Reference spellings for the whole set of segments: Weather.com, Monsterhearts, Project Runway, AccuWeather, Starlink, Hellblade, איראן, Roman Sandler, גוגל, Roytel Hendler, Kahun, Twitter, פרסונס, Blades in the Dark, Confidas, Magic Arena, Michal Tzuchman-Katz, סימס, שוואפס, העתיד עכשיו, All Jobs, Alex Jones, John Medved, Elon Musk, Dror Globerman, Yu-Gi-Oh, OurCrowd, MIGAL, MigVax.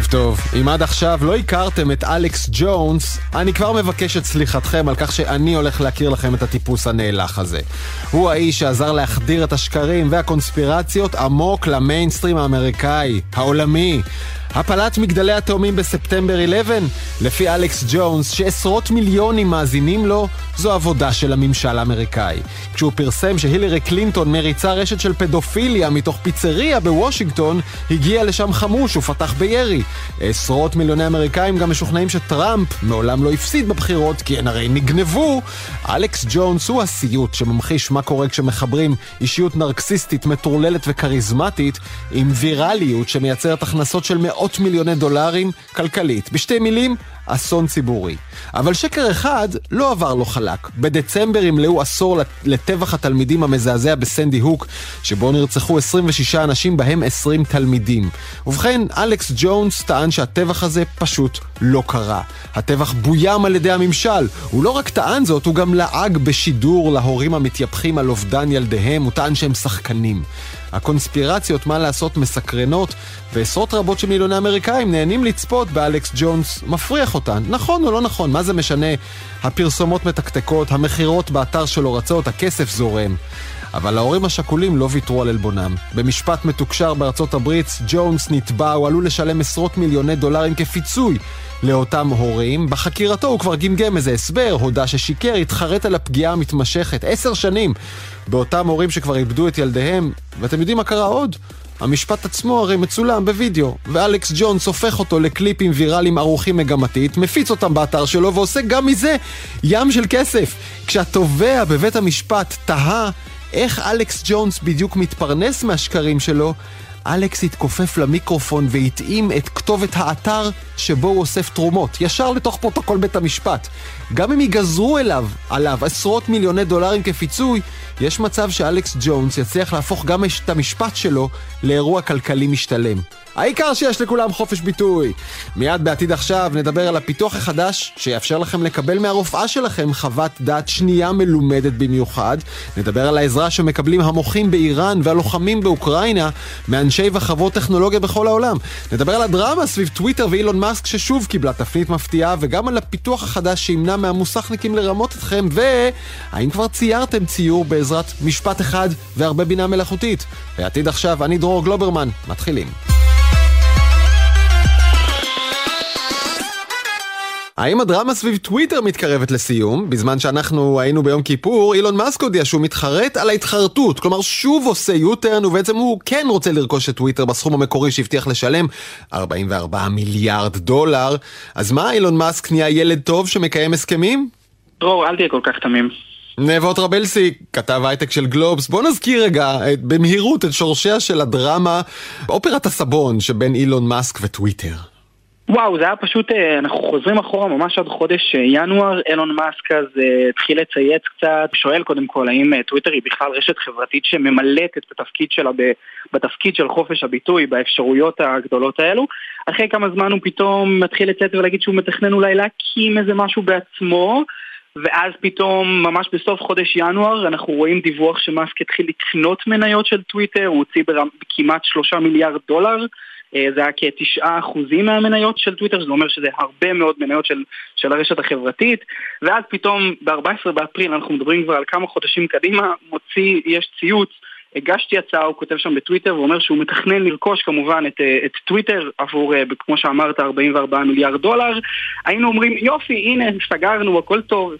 ערב טוב. אם עד עכשיו לא הכרתם את אלכס ג'ונס, אני כבר מבקש את סליחתכם על כך שאני הולך להכיר לכם את הטיפוס הנאלח הזה. הוא האיש שעזר להחדיר את השקרים והקונספירציות עמוק למיינסטרים האמריקאי, העולמי. הפלת מגדלי התאומים בספטמבר 11, לפי אלכס ג'ונס, שעשרות מיליונים מאזינים לו, זו עבודה של הממשל האמריקאי. כשהוא פרסם שהילרי קלינטון מריצה רשת של פדופיליה מתוך פיצריה בוושינגטון, הגיע לשם חמוש ופתח בירי. עשרות מיליוני אמריקאים גם משוכנעים שטראמפ מעולם לא הפסיד בבחירות, כי הן הרי נגנבו. אלכס ג'ונס הוא הסיוט שממחיש מה קורה כשמחברים אישיות נרקסיסטית, מטורללת וקריזמטית, עם ויראליות שמייצרת הכנסות של מאות מיליוני דולרים כלכלית. בשתי מילים, אסון ציבורי. אבל שקר אחד לא עבר לו חלק. בדצמבר ימלאו עשור לטבח התלמידים המזעזע בסנדי הוק, שבו נרצחו 26 אנשים, בהם 20 תלמידים. ובכן, אלכס ג'ונס טען שהטבח הזה פשוט לא קרה. הטבח בוים על ידי הממשל. הוא לא רק טען זאת, הוא גם לעג בשידור להורים המתייפכים על אובדן ילדיהם. הוא טען שהם שחקנים. הקונספירציות, מה לעשות, מסקרנות, ועשרות רבות של מיליוני אמריקאים נהנים לצפות באלכס ג'ונס מפריח אותן. נכון או לא נכון, מה זה משנה? הפרסומות מתקתקות, המחירות באתר שלו רצות, הכסף זורם. אבל ההורים השכולים לא ויתרו על אלבונם. במשפט מתוקשר בארצות הברית, ג'ונס נתבע, הוא עלול לשלם עשרות מיליוני דולרים כפיצוי לאותם הורים. בחקירתו הוא כבר גמגם איזה הסבר, הודע ששיקר, התחרט על הפגיעה המתמשכת 10 שנים באותם הורים שכבר איבדו את ילדיהם. ואתם יודעים מה קרה עוד? המשפט עצמו הרי מצולם בווידאו, ואלכס ג'ונס הופך אותו לקליפים ויראליים ערוכים מגמתית, מפיץ אותם באתר שלו ועושה גם מזה ים של כסף. כשהתובע בבית המשפט תהה איך אלכס ג'ונס בדיוק מתפרנס מהשקרים שלו, אלכס התכופף למיקרופון והתאים את כתובת האתר שבו הוא אוסף תרומות, ישר לתוך פרוטוקול בית המשפט. גם אם ייגזרו עליו עשרות מיליוני דולרים כפיצוי, יש מצב שאלכס ג'ונס יצליח להפוך גם את המשפט שלו לאירוע כלכלי משתלם. העיקר שיש לכולם חופש ביטוי. מיד בעתיד עכשיו נדבר על הפיתוח החדש שיאפשר לכם לקבל מהרופאה שלכם חוות דעת שנייה מלומדת במיוחד. נדבר על העזרה שמקבלים המוחים באיראן והלוחמים באוקראינה מאנשי וחוות טכנולוגיה בכל העולם. נדבר על הדרמה סביב טוויטר ואילון מאסק ששוב קיבלה תפנית מפתיעה, וגם על הפיתוח החדש שימנע מהמוסכניקים לרמות אתכם, והאם כבר ציירתם ציור בעזרת משפט אחד והרבה בינה מלאכותית. בעתיד עכשיו, אני דרור גלוברמן, מתחילים. האם הדרמה סביב טוויטר מתקרבת לסיום? בזמן שאנחנו היינו ביום כיפור, אילון מאסק הודיע שהוא מתחרט על ההתחרטות, כלומר שוב עושה יוטרן, ובעצם הוא כן רוצה לרכוש את טוויטר בסכום המקורי שהבטיח לשלם, 44 מיליארד דולר. אז מה, אילון מאסק נהיה ילד טוב שמקיים הסכמים? דרור, אל תהיה כל כך תמים. נבות רבלסי, כתב הייטק של גלובס, בוא נזכיר רגע במהירות את שורשיה של הדרמה, אופרת הסבון שבין אילון מאסק וטוויטר. וואו, זה היה פשוט, אנחנו חוזרים אחורה ממש עד חודש ינואר, אילון מאסק אז התחיל לצייץ קצת, שואל קודם כל האם טוויטר היא בכלל רשת חברתית שממלאת את התפקיד שלה בתפקיד של חופש הביטוי, באפשרויות הגדולות האלו. אחרי כמה זמן הוא פתאום מתחיל לצאת ולהגיד שהוא מתכנן אולי להקים איזה משהו בעצמו, ואז פתאום ממש בסוף חודש ינואר אנחנו רואים דיווח שמאסק התחיל לקנות מניות של טוויטר, הוא הוציא כמעט 3 מיליארד דולר, זה היה כ9% מהמניות של טוויטר, זה אומר שזה הרבה מאוד מניות של הרשת החברתית. ואז פתאום ב-14 באפריל, אנחנו מדברים כבר על כמה חודשים קדימה, מוציא, יש ציוץ, הגשתי הצעה, הוא כותב שם בטוויטר, ואומר שהוא מתכנן לרכוש כמובן את טוויטר עבור, כמו שאמרת, 44 מיליארד דולר. היינו אומרים, יופי, הנה, סגרנו, הכל טוב,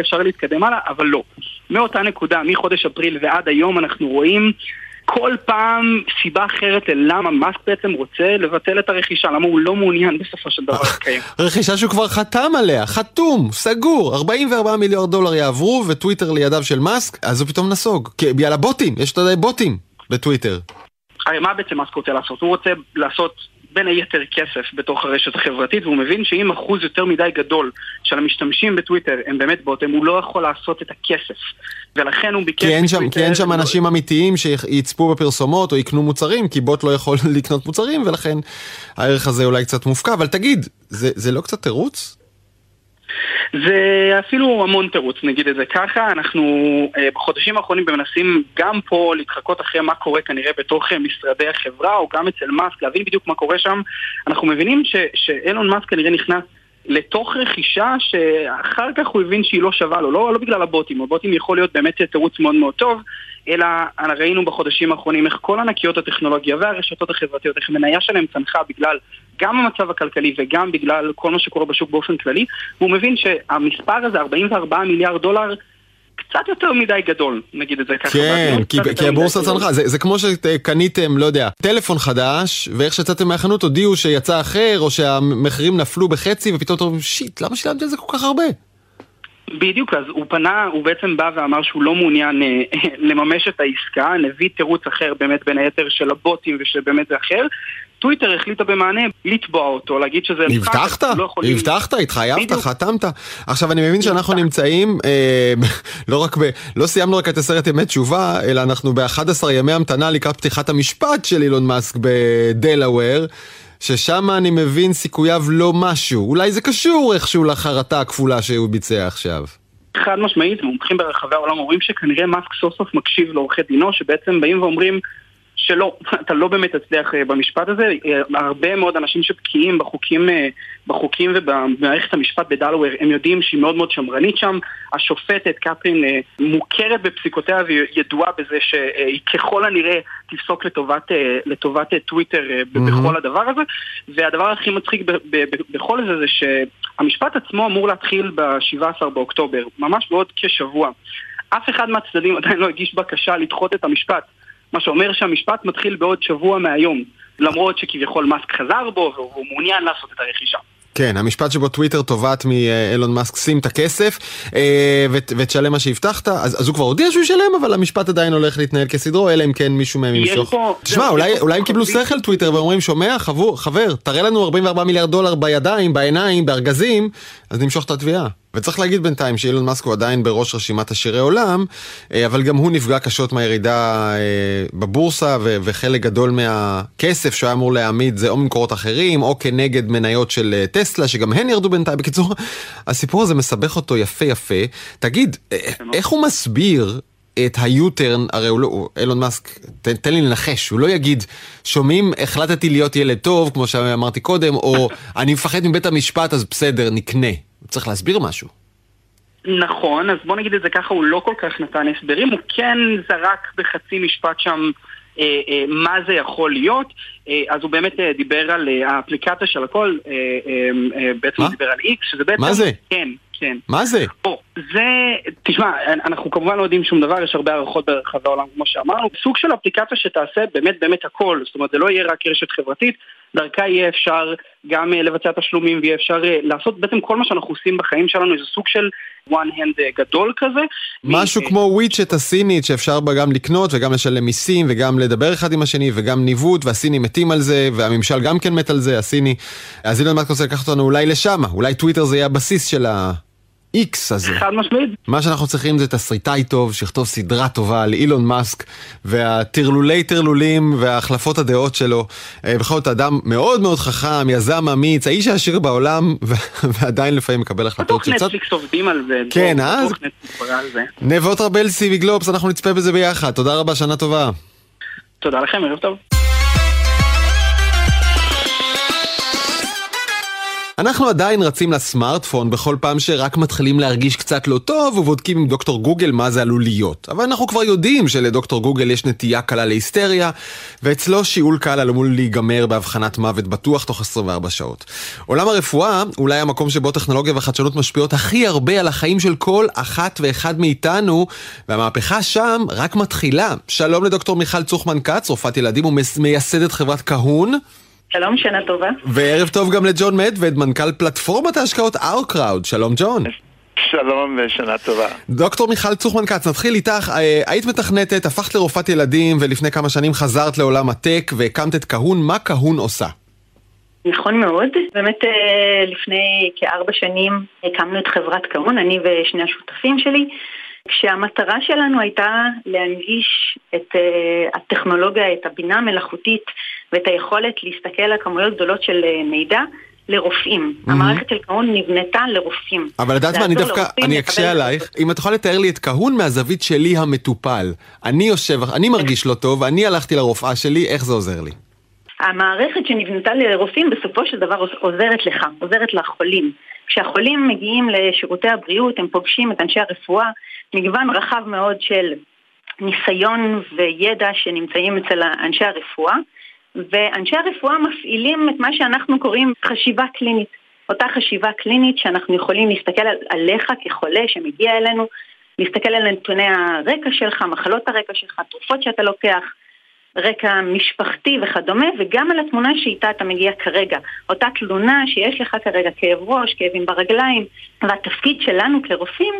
אפשר להתקדם הלאה, אבל לא. מאותה נקודה, מחודש אפריל ועד היום אנחנו רואים כל פעם סיבה אחרת ללמה מאסק בעצם רוצה לבטל את הרכישה, למה הוא לא מעוניין בסופו של דבר קיים. רכישה שהוא כבר חתם עליה, חתום, סגור, 44 מיליארד דולר יעברו וטוויטר לידיו של מאסק, אז הוא פתאום נסוג. יאללה בוטים, יש עדיין בוטים בטוויטר. הרי מה בעצם מאסק רוצה לעשות? הוא רוצה לעשות בין היתר כסף בתוך הרשת החברתית, והוא מבין שאם אחוז יותר מדי גדול של המשתמשים בטוויטר הם באמת בוטים, הוא לא יכול לעשות את הכסף. ולכן הוא ביקש... כי אין שם אנשים אמיתיים שיצפו בפרסומות או יקנו מוצרים, כי בוט לא יכול לקנות מוצרים, ולכן הערך הזה אולי קצת מופקע. אבל תגיד, זה לא קצת תירוץ? זה אפילו המון תירוץ, נגיד את זה ככה. אנחנו בחודשים האחרונים מנסים גם פה להתחקות אחרי מה קורה כנראה בתוך משרדי החברה, או גם אצל מאסק, להבין בדיוק מה קורה שם. אנחנו מבינים שאלון מאסק כנראה נכנס לתוך רכישה שאחר כך הוא הבין שהיא לא שווה לו, לא בגלל הבוטים, הבוטים יכול להיות באמת תירוץ מאוד מאוד טוב, אלא ראינו בחודשים האחרונים איך כל ענקיות הטכנולוגיה והרשתות החברתיות, איך המניה שלהם צנחה בגלל גם המצב הכלכלי וגם בגלל כל מה שקורה בשוק באופן כללי, והוא מבין שהמספר הזה, 44 מיליארד דולר, קצת יותר מדי גדול, נגיד את זה ככה. כן, כי הבורסה צנחה, זה כמו שקניתם, לא יודע, טלפון חדש, ואיך שיצאתם מהחנות הודיעו שיצא אחר, או שהמחירים נפלו בחצי, ופתאום אומרים, שיט, למה שילמתי על זה כל כך הרבה? בדיוק, אז הוא בעצם בא ואמר שהוא לא מעוניין לממש את העסקה, נביא תירוץ אחר באמת בין היתר של הבוטים ושבאמת זה אחר. טוויטר החליטה במענה לתבוע אותו, להגיד שזה... הבטחת, התחייבת, חתמת. עכשיו אני מבין שאנחנו נמצאים, לא סיימנו רק את 10 ימי תשובה, אלא אנחנו ב-11 ימי המתנה לקראת פתיחת המשפט של אילון מאסק בדלאוור, ששם אני מבין סיכוייו לא משהו. אולי זה קשור איכשהו לחרטה הכפולה שהוא ביצע עכשיו. חד משמעית, מומחים ברחבי העולם אומרים שכנראה מאסק סוף סוף מקשיב לעורכי דינו, שבעצם באים ואומרים שלא, אתה לא באמת תצליח במשפט הזה. הרבה מאוד אנשים שבקיאים בחוקים ובמערכת המשפט בדלאוור, הם יודעים שהיא מאוד מאוד שמרנית שם. השופטת קפרין מוכרת בפסיקותיה וידועה בזה שהיא ככל הנראה תפסוק לטובת טוויטר בכל הדבר הזה. והדבר הכי מצחיק בכל זה זה שהמשפט עצמו אמור להתחיל ב-17 באוקטובר, ממש בעוד כשבוע. אף אחד מהצדדים עדיין לא הגיש בקשה לדחות את המשפט, מה שאומר שהמשפט מתחיל בעוד שבוע מהיום, למרות שכביכול מאסק חזר בו, והוא מעוניין לעשות את הרכישה. כן, המשפט שבו טוויטר תובעת מאלון מאסק, שים את הכסף, ותשלם מה שהבטחת, אז הוא כבר הודיע שהוא ישלם, אבל המשפט עדיין הולך להתנהל כסדרו, אלא אם כן מישהו מהם ימשוך. תשמע, אולי הם קיבלו שכל טוויטר, ואומרים, שומע, חבר, תראה לנו 44 מיליארד דולר בידיים, בעיניים, בארגזים, אז נמשוך את התביעה. וצריך להגיד בינתיים שאילון מאסק הוא עדיין בראש רשימת עשירי עולם, אבל גם הוא נפגע קשות מהירידה בבורסה, וחלק גדול מהכסף שהוא אמור להעמיד זה או ממקורות אחרים, או כנגד מניות של טסלה, שגם הן ירדו בינתיים. בקיצור, הסיפור הזה מסבך אותו יפה יפה. תגיד, איך הוא מסביר את היוטרן? הרי אילון מאסק, תן לי לנחש, הוא לא יגיד, שומעים, החלטתי להיות ילד טוב, כמו שאמרתי קודם, או אני מפחד מבית המשפט, אז בסדר, נקנה. צריך להסביר משהו. נכון, אז בוא נגיד את זה ככה, הוא לא כל כך נתן הסברים, הוא כן זרק בחצי משפט שם מה זה יכול להיות, אז הוא באמת דיבר על האפליקציה של הכל, בעצם הוא דיבר על איקס, שזה בעצם... מה זה? כן, כן. מה זה? תשמע, אנחנו כמובן לא יודעים שום דבר, יש הרבה ערכות ברחבי העולם, כמו שאמרנו, סוג של אפליקציה שתעשה באמת באמת הכל, זאת אומרת, זה לא יהיה רק רשת חברתית, דרכה יהיה אפשר גם לבצע תשלומים, ויהיה אפשר לעשות בעצם כל מה שאנחנו עושים בחיים שלנו, איזה סוג של one hand גדול כזה. משהו כמו וויצ'ט הסינית, שאפשר בה גם לקנות, וגם לשלם מיסים, וגם לדבר אחד עם השני, וגם ניווט, והסינים מתים על זה, והממשל גם כן מת על זה, הסיני. אז אילון מאסק רוצה לקחת אותנו אולי לשם, אולי טוויטר זה יהיה הבסיס של ה-X הזה. חד משמעית. מה שאנחנו צריכים זה תסריטאי טוב, שיכתוב סדרה טובה על אילון מאסק, והתרלולי תרלולים, וההחלפות הדעות שלו. בכל זאת, אדם מאוד מאוד חכם, יזם אמיץ, האיש העשיר בעולם, ועדיין לפעמים מקבל החלטות. בטוח נטפליקס עובדים על זה. כן, אז? נבות רבלסי וגלובס, אנחנו נצפה בזה ביחד. תודה רבה, שנה טובה. תודה לכם, ערב טוב. אנחנו עדיין רצים לסמארטפון בכל פעם שרק מתחילים להרגיש קצת לא טוב, ובודקים עם דוקטור גוגל מה זה עלול להיות. אבל אנחנו כבר יודעים שלדוקטור גוגל יש נטייה קלה להיסטריה, ואצלו שיעול קל עלול להיגמר בהבחנת מוות בטוח תוך 24 שעות. עולם הרפואה, אולי המקום שבו טכנולוגיה וחדשנות משפיעות הכי הרבה על החיים של כל אחת ואחד מאיתנו, והמהפכה שם רק מתחילה. שלום לדוקטור מיכל צוחמן-קץ, רופאת ילדים ומייסדת חברת קהון. שלום, שנה טובה. וערב טוב גם לג'ון מדווד, מנכ"ל פלטפורמת ההשקעות OurCrowd. שלום, ג'ון. שלום ושנה טובה. דוקטור מיכל צוחמן-קץ, נתחיל איתך. היית מתכנתת, הפכת לרופאת ילדים, ולפני כמה שנים חזרת לעולם הטק והקמת את קהון. מה קהון עושה? נכון מאוד. באמת לפני כארבע שנים הקמנו את חברת קהון, אני ושני השותפים שלי, כשהמטרה שלנו הייתה להנגיש את הטכנולוגיה, את הבינה המלאכותית ואת היכולת להסתכל על כמויות גדולות של מידע לרופאים. המערכת של קהון נבנתה לרופאים. אבל לדעת מה, אני דווקא, אני אקשה עלייך, אם את יכולה לתאר לי את קהון מהזווית שלי המטופל. אני יושב, אני מרגיש לא טוב, אני הלכתי לרופאה שלי, איך זה עוזר לי? המערכת שנבנתה לרופאים בסופו של דבר עוזרת לך, עוזרת לחולים. כשהחולים מגיעים לשירותי הבריאות, הם פוגשים את אנשי הרפואה, מגוון רחב מאוד של ניסיון וידע שנמצאים אצל אנשי הרפואה, ואנשי הרפואה מפעילים את מה שאנחנו קוראים חשיבה קלינית. אותה חשיבה קלינית שאנחנו יכולים להסתכל עליך כחולה שמגיע אלינו, להסתכל על נתוני הרקע שלך, מחלות הרקע שלך, תרופות שאתה לוקח, רקע משפחתי וכדומה, וגם על התמונה שאיתה אתה מגיע כרגע. אותה תלונה שיש לך כרגע, כאב ראש, כאבים ברגליים, והתפקיד שלנו כרופאים,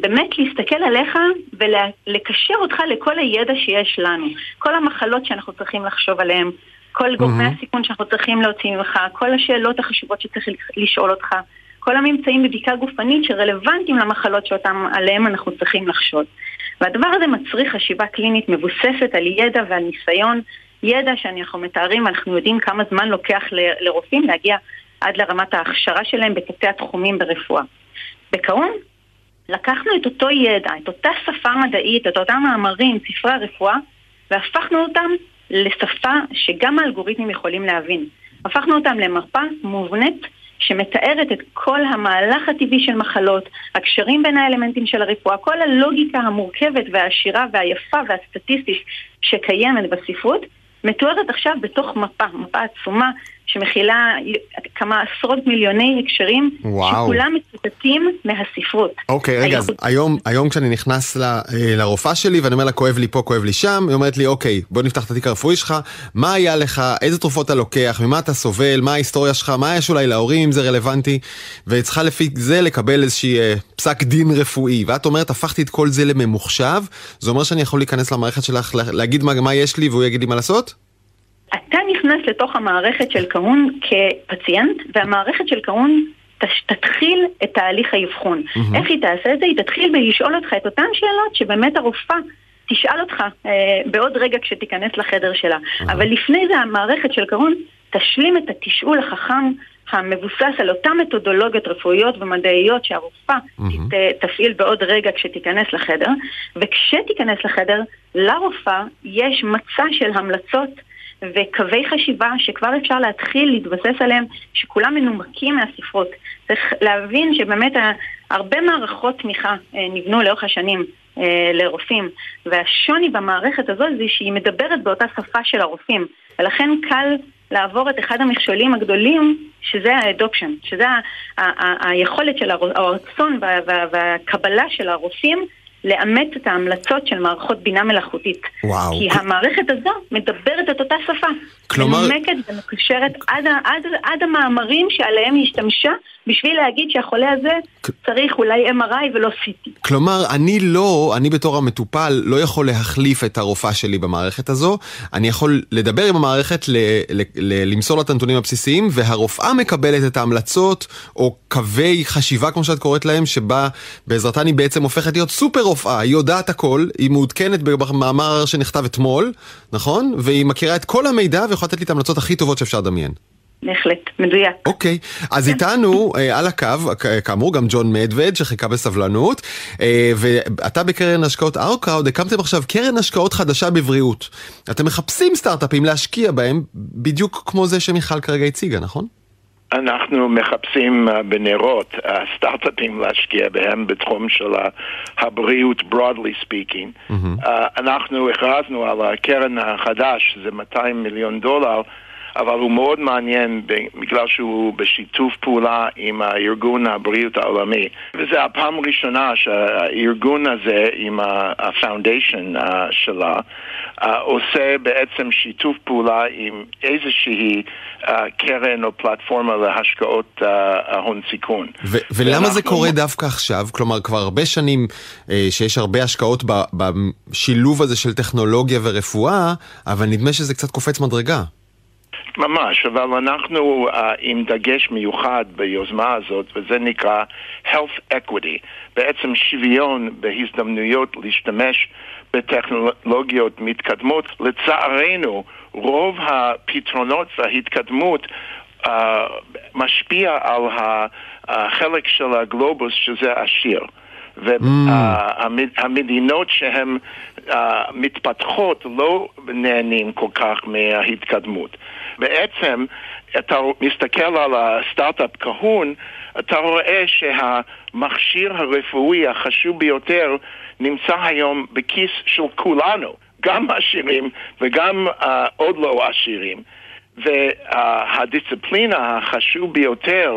באמת להסתכל עליך ולקשר אותך לכל הידע שיש לנו. כל המחלות שאנחנו צריכים לחשוב עליהן, כל גורמי הסיכון שאנחנו צריכים להוציא ממך, כל השאלות החשובות שצריך לשאול אותך, כל הממצאים בבדיקה גופנית שרלוונטיים למחלות שאותם עליהם אנחנו צריכים לחשוב. והדבר הזה מצריך חשיבה קלינית מבוססת על ידע ועל ניסיון, ידע שאנחנו מתארים, אנחנו יודעים כמה זמן לוקח לרופאים להגיע עד לרמת ההכשרה שלהם בתתי התחומים ברפואה. בקהון, לקחנו את אותו ידע, את אותה שפה מדעית, את אותם מאמרים, ספרי הרפואה, והפכנו אותם לשפה שגם האלגוריתמים יכולים להבין. הפכנו אותם למרפאה מובנית שמתארת את כל המהלך הטבעי של מחלות, הקשרים בין האלמנטים של הרפואה, כל הלוגיקה המורכבת והעשירה והיפה והסטטיסטית שקיימת בספרות, מתוארת עכשיו בתוך מפה, מפה עצומה שמכילה כמה עשרות מיליוני הקשרים שכולם מצוטטים מהספרות. אוקיי, רגע, אז היום כשאני נכנס לרופאה שלי ואני אומר לה כואב לי פה, כואב לי שם, היא אומרת לי אוקיי, בוא נפתח את התיק הרפואי שלך, מה היה לך, איזה תרופות אתה לוקח, ממה אתה סובל, מה ההיסטוריה שלך, מה יש אולי להורים, אם זה רלוונטי, וצריכה לפי זה לקבל איזושהי פסק דין רפואי, ואת אומרת, הפכתי את כל זה לממוחשב, זה אומר שאני יכול להיכנס למערכת שלך, להגיד מה יש לי והוא יגיד לי מה לעשות? אתה נכנס לתוך המערכת של קהון כפציינט, והמערכת של קהון תתחיל את תהליך האבחון. איך היא תעשה את זה? היא תתחיל בלשאול אותך את אותן שאלות שבאמת הרופאה תשאל אותך בעוד רגע כשתיכנס לחדר שלה. אבל לפני זה המערכת של קהון תשלים את התשאול החכם המבוסס על אותן מתודולוגיות רפואיות ומדעיות שהרופאה תפעיל בעוד רגע כשתיכנס לחדר. וכשתיכנס לחדר, לרופאה יש מצע של המלצות וקווי חשיבה שכבר אפשר להתחיל להתבסס עליהם, שכולם מנומקים מהספרות. צריך להבין שבאמת הרבה מערכות תמיכה נבנו לאורך השנים לרופאים, והשוני במערכת הזו זה שהיא מדברת באותה שפה של הרופאים, ולכן קל לעבור את אחד המכשולים הגדולים, שזה האדופשן, שזה היכולת של הרצון והקבלה של הרופאים, לאמת את ההמלצות של מערכות בינה מלאכותית. וואו. כי המערכת הזו מדברת את אותה שפה. כלומר... מנומקת ומקושרת עד המאמרים שעליהם השתמשה, בשביל להגיד שהחולה הזה צריך אולי MRI ולא CT. כלומר, אני בתור המטופל לא יכול להחליף את הרופאה שלי במערכת הזו, אני יכול לדבר עם המערכת, למסור לה את הנתונים הבסיסיים, והרופאה מקבלת את ההמלצות, או קווי חשיבה, כמו שאת קוראת להם, שבה בעזרתה אני בעצם הופכת להיות סופר רופאה, היא יודעת הכל, היא מעודכנת במאמר שנכתב אתמול, נכון? והיא מכירה את כל המידע, ויכולה לתת לי את ההמלצות הכי טובות שאפשר לדמיין. בהחלט, מדויק. אוקיי, אז איתנו על הקו, כאמור גם ג'ון מדווד שחיכה בסבלנות, ואתה בקרן השקעות OurCrowd, הקמתם עכשיו קרן השקעות חדשה בבריאות. אתם מחפשים סטארט-אפים להשקיע בהם, בדיוק כמו זה שמיכל כרגע הציגה, נכון? אנחנו מחפשים בנרות סטארט-אפים להשקיע בהם בתחום של הבריאות, broadly speaking. אנחנו הכרזנו על הקרן החדש, זה $200 מיליון, אבל הוא מאוד מעניין בגלל שהוא בשיתוף פעולה עם הארגון הבריאות העולמי. וזו הפעם ראשונה שהארגון הזה עם הפאונדיישן שלה עושה בעצם שיתוף פעולה עם איזושהי קרן או פלטפורמה להשקעות הון סיכון. ולמה זה קורה דווקא עכשיו? כלומר, כבר הרבה שנים שיש הרבה השקעות בשילוב הזה של טכנולוגיה ורפואה, אבל נדמה שזה קצת קופץ מדרגה. ממש, אבל אנחנו עם דגש מיוחד ביוזמה הזאת, וזה נקרא Health Equity, בעצם שוויון בהזדמנויות להשתמש בטכנולוגיות מתקדמות. לצערנו, רוב הפתרונות וההתקדמות משפיע על החלק של הגלובוס שזה עשיר. והמדינות שהן מתפתחות לא נהנים כל כך מההתקדמות. בעצם אתה מסתכל על הסטארט-אפ קהון, אתה רואה שהמכשיר הרפואי החשוב ביותר נמצא היום בכיס של כולנו, גם עשירים וגם עוד לא עשירים. והדיסציפלינה החשוב ביותר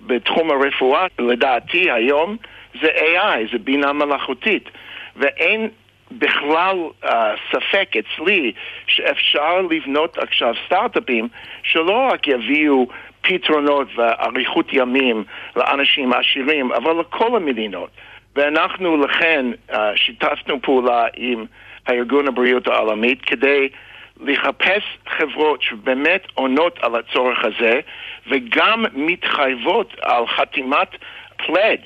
בתחום הרפואה, לדעתי היום, זה AI, זה בינה מלאכותית. ואין בכלל ספק אצלי שאפשר לבנות עכשיו סטארט-אפים שלא רק יביאו פתרונות ואריכות ימים לאנשים עשירים, אבל לכל המדינות. ואנחנו לכן שיתפנו פעולה עם הארגון הבריאות העולמית כדי לחפש חברות שבאמת עונות על הצורך הזה, וגם מתחייבות על חתימת פלאג'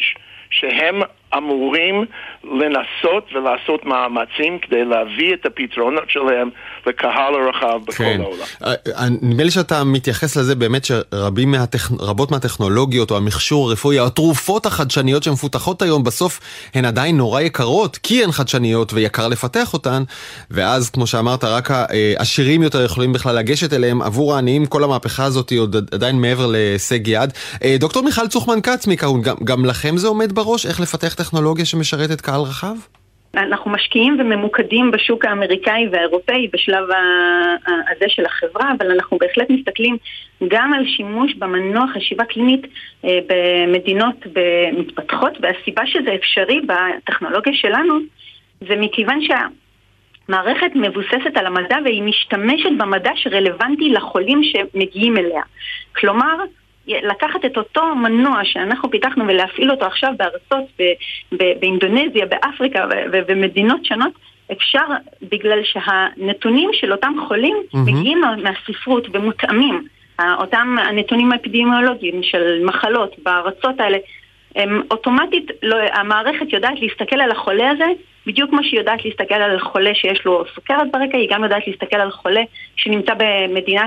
שהם אמורים לנסות ולעשות מאמצים כדי להביא את הפתרונות שלהם לקהל הרחב בכל העולם. נדמה לי שאתה מתייחס לזה באמת שרבות מהטכנולוגיות או המכשור הרפואי, התרופות החדשניות שמפותחות היום בסוף הן עדיין נורא יקרות, כי הן חדשניות ויקר לפתח אותן, ואז כמו שאמרת רק העשירים יותר יכולים בכלל לגשת אליהם. עבור העניים כל המהפכה הזאת היא עוד עדיין מעבר להישג יד. דוקטור מיכל צוחמן-קץ מכהון, גם לכם זה עומד בראש איך לפתח טכנולוגיה שמשרתת קהל רחב? אנחנו משקיעים וממוקדים בשוק האמריקאי והאירופאי בשלב הזה של החברה, אבל אנחנו בהחלט מסתכלים גם על שימוש במנוע חשיבה קלינית במדינות מתפתחות, והסיבה שזה אפשרי בטכנולוגיה שלנו זה מכיוון שהמערכת מבוססת על המדע והיא משתמשת במדע שרלוונטי לחולים שמגיעים אליה. כלומר, לקחת את אותו מנוע שאנחנו פיתחנו ולהפעיל אותו עכשיו בארצות, באינדונזיה, באפריקה ובמדינות שונות, אפשר בגלל שהנתונים של אותם חולים מגיעים מהספרות ומותאמים. אותם הנתונים האפידמיולוגיים של מחלות בארצות האלה, אוטומטית המערכת יודעת להסתכל על החולה הזה, בדיוק כמו שהיא יודעת להסתכל על חולה שיש לו סוכרת ברקע, היא גם יודעת להסתכל על חולה שנמצא במדינה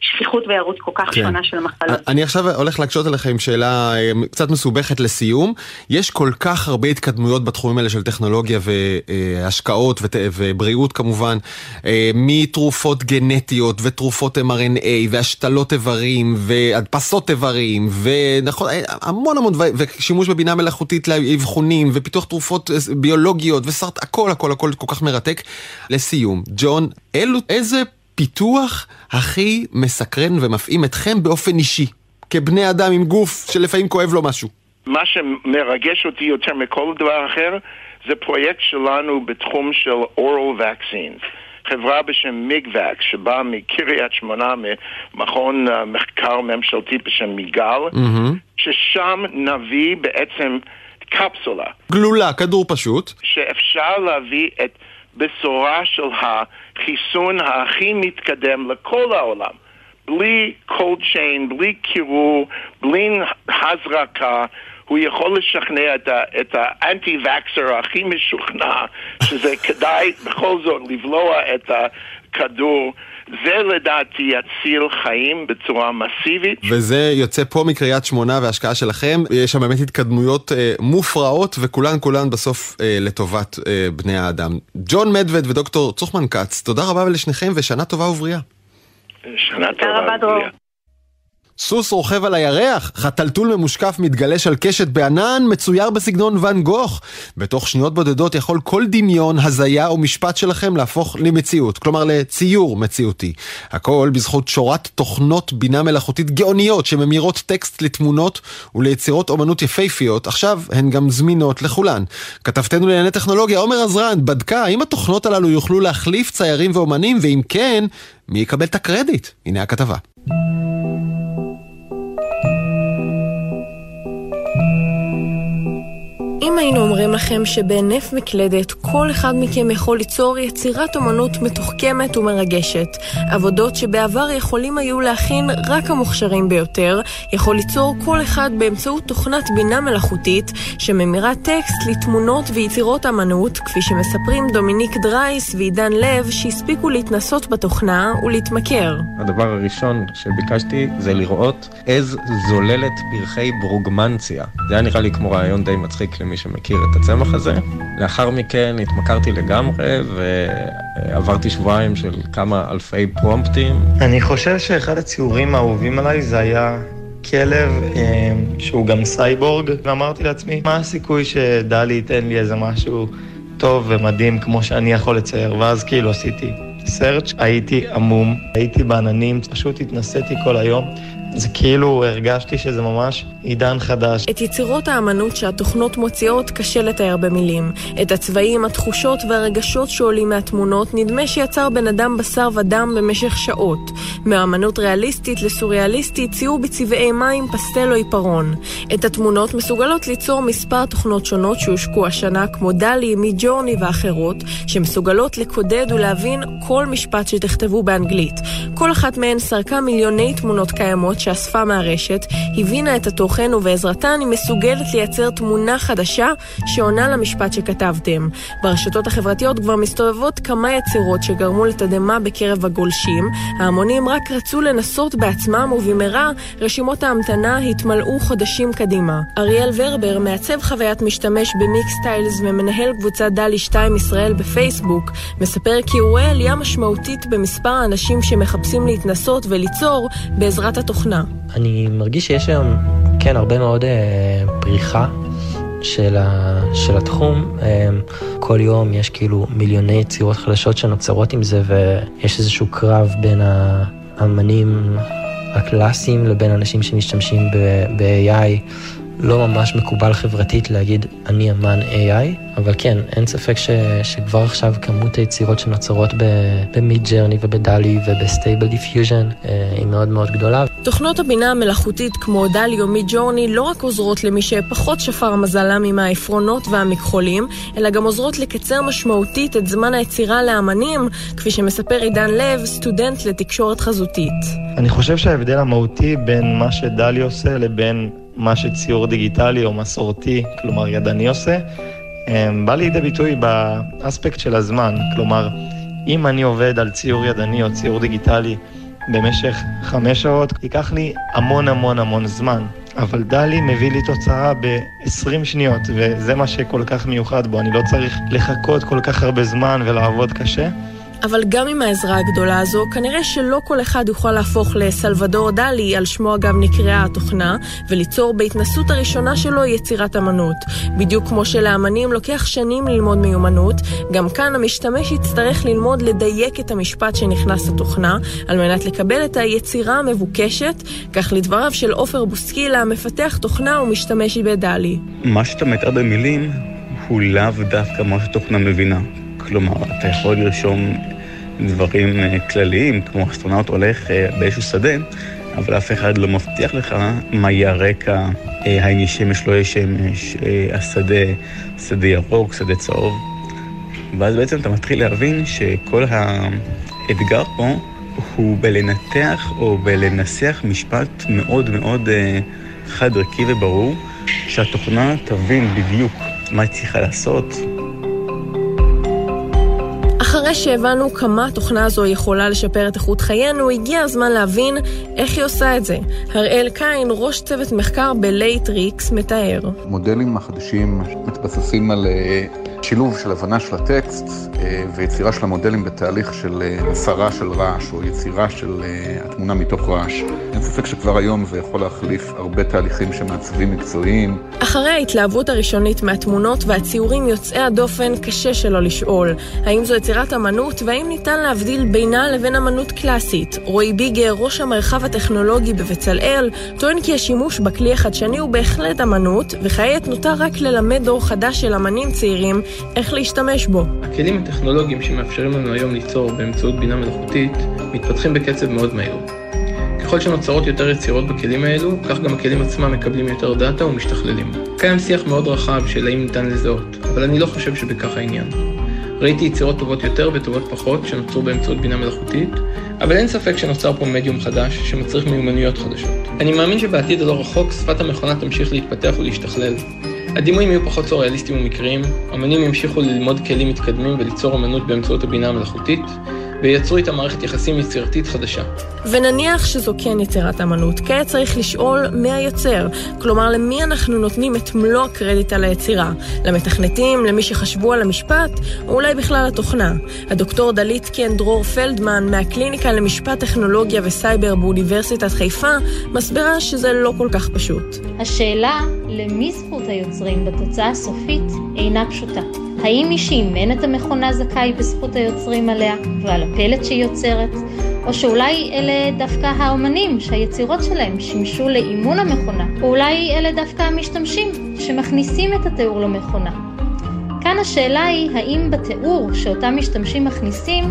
ששכיחות וירות כל כך שונה של המחלות. אני עכשיו הולך להקשות עליכם שאלה קצת מסובכת לסיום. יש כל כך הרבה התקדמויות בתחומים האלה של טכנולוגיה והשקעות ובריאות כמובן, מתרופות גנטיות ותרופות mRNA והשתלות איברים והדפסות איברים והמון המון, ושימוש בבינה מלאכותית לאבחונים ופיתוח תרופות ביולוגיות וסרט, הכל הכל הכל כל כך מרתק. לסיום, ג'ון, איזה פיתוח הכי מסקרן ומפעים אתכם באופן אישי, כבני אדם עם גוף שלפעמים כואב לו משהו? מה שמרגש אותי יותר מכל דבר אחר, זה פרויקט שלנו בתחום של oral vaccines. חברה בשם MigVax, שבאה מקריית שמונה, ממכון מחקר ממשלתי בשם MIGAL, ששם נביא בעצם קפסולה. גלולה, כדור פשוט. שאפשר להביא את בשורה של החיסון הכי מתקדם לכל העולם, בלי cold chain, בלי קירור, בלי הזרקה. הוא יכול לשכנע את האנטי-וקסר הכי משוכנע שזה כדאי בכל זאת לבלוע את הכדור. זה לדעתי יציל חיים בצורה מסיבית. וזה יוצא פה מקריית שמונה וההשקעה שלכם. יש שם באמת התקדמויות מופרעות, וכולן בסוף לטובת בני האדם. ג'ון מדווד ודוקטור צוחמן-קץ, תודה רבה לשניכם ושנה טובה ובריאה. שנה טובה ובריאה. סוס רוכב על הירח, חתלתול ממושקף מתגלש על קשת בענן, מצויר בסגנון ון גוך. בתוך שניות בודדות יכול כל דמיון, הזיה או משפט שלכם להפוך למציאות, כלומר לציור מציאותי. הכל בזכות שורת תוכנות בינה מלאכותית גאוניות שממירות טקסט לתמונות וליצירות אומנות יפהפיות, עכשיו הן גם זמינות לכולן. כתבתנו לענייני טכנולוגיה עומר עזרן בדקה האם התוכנות הללו יוכלו להחליף ציירים ואומנים, ואם כן, מי יקבל את הקרדיט? הנה הכתבה. אם היינו אומרים לכם שבהינף מקלדת כל אחד מכם יכול ליצור יצירת אומנות מתוחכמת ומרגשת, עבודות שבעבר יכולים היו להכין רק המוכשרים ביותר, יכול ליצור כל אחד באמצעות תוכנת בינה מלאכותית שממירה טקסט לתמונות ויצירות אמנות, כפי שמספרים דומיניק דרייס ועידן לב שהספיקו להתנסות בתוכנה ולהתמכר. הדבר הראשון שביקשתי זה לראות איז זוללת פרחי ברוגמנציה. זה היה נראה לי כמו רעיון די מצחיק למי שמכיר את הצמח הזה. לאחר מכן התמכרתי לגמרי ועברתי שבועיים של כמה אלפי פרומפטים. אני חושב שאחד הציורים האהובים עליי זה היה כלב שהוא גם סייבורג, ואמרתי לעצמי, מה הסיכוי שדלי ייתן לי איזה משהו טוב ומדהים כמו שאני יכול לצייר? ואז כאילו עשיתי סרצ', הייתי עמום, הייתי בעננים, פשוט התנסיתי כל היום. זה כאילו הרגשתי שזה ממש עידן חדש. את יצירות האמנות שהתוכנות מוציאות קשה לתאר במילים. את הצבעים, התחושות והרגשות שעולים מהתמונות נדמה שיצר בן אדם בשר ודם במשך שעות. מהאמנות ריאליסטית לסוריאליסטית ציור בצבעי מים, פסטל או עיפרון. את התמונות מסוגלות ליצור מספר תוכנות שונות שהושקו השנה כמו דלי, מידג'ורני ואחרות, שמסוגלות לקודד ולהבין כל משפט שתכתבו באנגלית. כל אחת מהן סרקה מיליוני תמונות קיימות שאספה מהרשת, הבינה את התוכן ובעזרתן היא מסוגלת לייצר תמונה חדשה שעונה למשפט שכתבתם. ברשתות החברתיות כבר מסתובבות כמה יצירות שגרמו לתדמה בקרב הגולשים. ההמונים רק רצו לנסות בעצמם ובמהרה רשימות ההמתנה התמלאו חודשים קדימה. אריאל ורבר, מעצב חוויית משתמש במיקס טיילס ומנהל קבוצת דלי 2 ישראל בפייסבוק, מספר כי הוא רואה עלייה משמעותית במספר האנשים שמחפשים להתנסות וליצור בעזרת התוכנה. אני מרגיש שיש היום, כן, הרבה מאוד פריחה של התחום. כל יום יש כאילו מיליוני יצירות חדשות שנוצרות עם זה, ויש איזשהו קרב בין האמנים הקלאסיים לבין אנשים שמשתמשים ב-AI. לא ממש מקובל חברתית להגיד אני אמן AI, אבל כן, אין ספק שכבר עכשיו כמות היצירות שנוצרות במידג'רני ובדלי ובסטייבל דיפיוז'ן היא מאוד מאוד גדולה. תוכנות הבינה המלאכותית כמו דלי או מידג'ורני לא רק עוזרות למי שפחות שפר מזלם עם האפרונות והמכחולים, אלא גם עוזרות לקצר משמעותית את זמן היצירה לאמנים, כפי שמספר עידן לב, סטודנט לתקשורת חזותית. אני חושב שההבדל המהותי בין מה שדלי עושה לבין מה שציור דיגיטלי או מסורתי, כלומר ידני עושה, בא לידי ביטוי באספקט של הזמן. כלומר, אם אני עובד על ציור ידני או ציור דיגיטלי במשך 5 שעות, ייקח לי המון המון המון זמן. אבל דלי מביא לי תוצאה ב-20 שניות, וזה מה שכל כך מיוחד בו. אני לא צריך לחכות כל כך הרבה זמן ולעבוד קשה. אבל גם עם העזרה הגדולה הזו, כנראה שלא כל אחד יוכל להפוך לסלבדור דלי, על שמו אגב נקראה התוכנה, וליצור בהתנסות הראשונה שלו יצירת אמנות. בדיוק כמו שלאמנים לוקח שנים ללמוד מיומנות, גם כאן המשתמש יצטרך ללמוד לדייק את המשפט שנכנס לתוכנה, על מנת לקבל את היצירה המבוקשת, כך לדבריו של עופר בוסקילה, מפתח תוכנה ומשתמש בדלי. מה שאתה מתאר במילים הוא לאו דווקא מה שתוכנה מבינה. כלומר, אתה יכול לרשום דברים כלליים, כמו אסטרונאוט הולך באיזשהו שדה, אבל אף אחד לא מבטיח לך מה יהיה הרקע, האם יש שמש, לא יש שמש, השדה, שדה ירוק, שדה צהוב. ואז בעצם אתה מתחיל להבין שכל האתגר פה הוא בלנתח או בלנסח משפט מאוד מאוד חד ערכי וברור, שהתוכנה תבין בדיוק מה היא צריכה לעשות. אחרי שהבנו כמה התוכנה הזו יכולה לשפר את איכות חיינו, הגיע הזמן להבין איך היא עושה את זה. הראל קין, ראש צוות מחקר בלייטריקס, מתאר. מודלים החדשים מתבססים על שילוב של הבנה של הטקסט ויצירה של המודלים בתהליך של הסרה של רעש או יצירה של התמונה מתוך רעש. אין ספק שכבר היום זה יכול להחליף הרבה תהליכים שמעצבים מקצועיים. אחרי ההתלהבות הראשונית מהתמונות והציורים יוצאי הדופן, קשה שלא לשאול האם זו יצירת אמנות והאם ניתן להבדיל בינה לבין אמנות קלאסית. רועי ביגר, ראש המרחב הטכנולוגי בבצלאל, טוען כי השימוש בכלי החדשני הוא בהחלט אמנות, וכעת נותר רק ללמד דור חדש של אמנים צעירים איך להשתמש בו. הכלים הטכנולוגיים שמאפשרים לנו היום ליצור באמצעות בינה מלאכותית מתפתחים בקצב מאוד מהיר. ככל שנוצרות יותר יצירות בכלים האלו, כך גם הכלים עצמם מקבלים יותר דאטה ומשתכללים. קיים שיח מאוד רחב של האם ניתן לזהות, אבל אני לא חושב שבכך העניין. ראיתי יצירות טובות יותר וטובות פחות שנוצרו באמצעות בינה מלאכותית, אבל אין ספק שנוצר פה מדיום חדש שמצריך מיומנויות חדשות. אני מאמין שבעתיד הלא רחוק שפת המכונה תמשיך להתפתח ולהשתכלל. הדימויים יהיו פחות סוריאליסטיים ומקריים, אמנים ימשיכו ללמוד כלים מתקדמים וליצור אמנות באמצעות הבינה המלאכותית, וייצרו איתה מערכת יחסים יצירתית חדשה. ונניח שזו כן יצירת אמנות, כעת צריך לשאול מי היוצר, כלומר למי אנחנו נותנים את מלוא הקרדיט על היצירה, למתכנתים, למי שחשבו על המשפט, או אולי בכלל התוכנה. הדוקטור דלית קן דרור פלדמן מהקליניקה למשפט טכנולוגיה וסייבר באוניברסיטת חיפה מסבירה שזה לא כל כך פשוט. השאלה למי זכות היוצרים בתוצאה הסופית אינה פשוטה. האם מי שאימן את המכונה זכאי בזכות היוצרים עליה ועל הפלט שהיא יוצרת, או שאולי אלה דווקא האומנים שהיצירות שלהם שימשו לאימון המכונה, או אולי אלה דווקא המשתמשים שמכניסים את התיאור למכונה. כאן השאלה היא האם בתיאור שאותם משתמשים מכניסים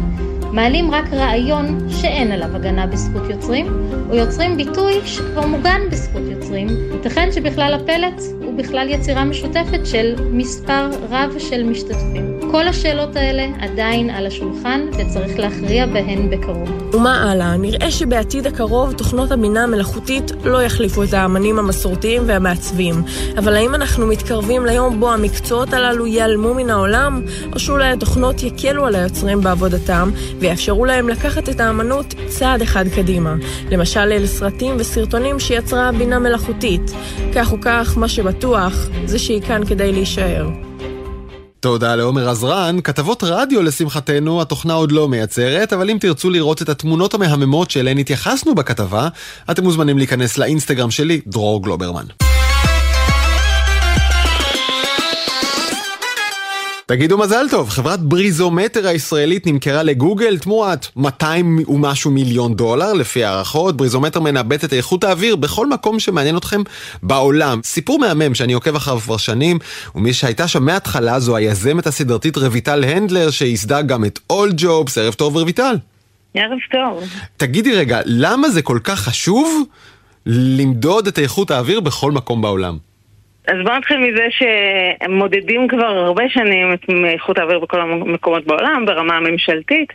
מעלים רק רעיון שאין עליו הגנה בזכות יוצרים, או יוצרים ביטוי שכבר מוגן בזכות יוצרים, ייתכן שבכלל הפלט הוא בכלל יצירה משותפת של מספר רב של משתתפים. כל השאלות האלה עדיין על השולחן וצריך להכריע בהן בקרוב. ומה הלאה? נראה שבעתיד הקרוב תוכנות הבינה המלאכותית לא יחליפו את האמנים המסורתיים והמעצבים. אבל האם אנחנו מתקרבים ליום בו המקצועות הללו ייעלמו מן העולם, או שאולי התוכנות יקלו על היוצרים בעבודתם ויאפשרו להם לקחת את האמנות צעד אחד קדימה, למשל אל סרטים וסרטונים שיצרה בינה מלאכותית? כך או כך, מה שבטוח זה שהיא כאן כדי להישאר. תודה לעומר עזרן. כתבות רדיו לשמחתנו התוכנה עוד לא מייצרת, אבל אם תרצו לראות את התמונות המהממות שאליהן התייחסנו בכתבה, אתם מוזמנים להיכנס לאינסטגרם שלי, דרור גלוברמן. תגידו מזל טוב, חברת בריזומטר הישראלית נמכרה לגוגל תמורת 200 ומשהו מיליון דולר לפי הערכות. בריזומטר מנבט את איכות האוויר בכל מקום שמעניין אתכם בעולם. סיפור מהמם שאני עוקב אחריו כבר שנים, ומי שהייתה שם מההתחלה זו היזמת הסדרתית רויטל הנדלר, שיסדה גם את All Jobs. ערב טוב רויטל. ערב טוב. תגידי רגע, למה זה כל כך חשוב למדוד את איכות האוויר בכל מקום בעולם? אז בואו נתחיל מזה שמודדים כבר הרבה שנים את איכות האוויר בכל המקומות בעולם, ברמה הממשלתית.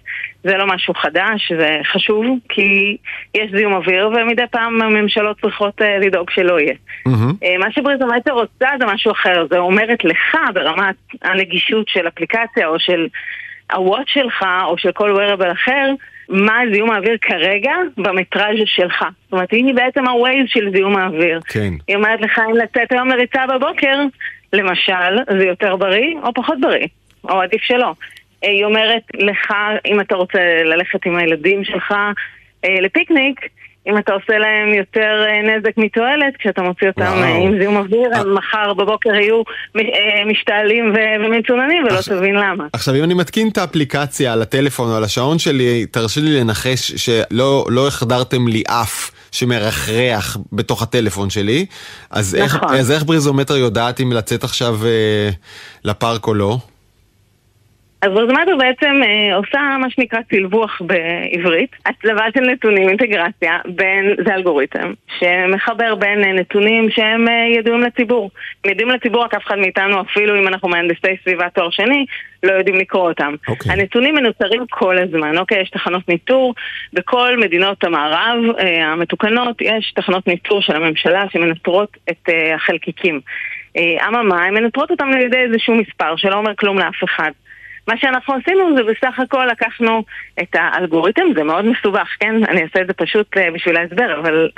זה לא משהו חדש, זה חשוב, כי יש זיהום אוויר, ומדי פעם הממשלות צריכות לדאוג שלא יהיה. מה שבריזומטר רוצה זה משהו אחר, זה אומרת לך ברמת הנגישות של אפליקציה, או של הוואט שלך, או של כל wearable אחר, מה זיהום האוויר כרגע במטראז' שלך. זאת אומרת, היא בעצם הווייז של זיהום האוויר. כן. היא אומרת לך אם לצאת היום לריצה בבוקר, למשל, זה יותר בריא או פחות בריא, או עדיף שלא. היא אומרת לך אם אתה רוצה ללכת עם הילדים שלך לפיקניק, אם אתה עושה להם יותר נזק מתועלת, כשאתה מוציא אותם עם זיהום אוויר, מחר בבוקר יהיו משתעלים ומצוננים, ולא תבין למה. עכשיו, אם אני מתקין את האפליקציה על הטלפון או על השעון שלי, תרשי לי לנחש שלא החדרתם לי אף שמרחרח בתוך הטלפון שלי, אז איך בריזומטר יודעת אם לצאת עכשיו לפארק או לא? אז בריזומטר בעצם עושה מה שנקרא צלבוח בעברית, הצלבה של נתונים, אינטגרציה, זה אלגוריתם, שמחבר בין נתונים שהם ידועים לציבור. ידועים לציבור, רק אף אחד מאיתנו, אפילו אם אנחנו מהנדסי סביבה תואר שני, לא יודעים לקרוא אותם. Okay. הנתונים מנוצרים כל הזמן, אוקיי? יש תחנות ניטור, בכל מדינות המערב המתוקנות, יש תחנות ניטור של הממשלה שמנטרות את החלקיקים. אממה, הן מנטרות אותם לידי איזשהו מספר שלא אומר כלום לאף אחד. מה שאנחנו עשינו זה בסך הכל לקחנו את האלגוריתם, זה מאוד מסובך, כן? אני אעשה את זה פשוט בשביל ההסבר, אבל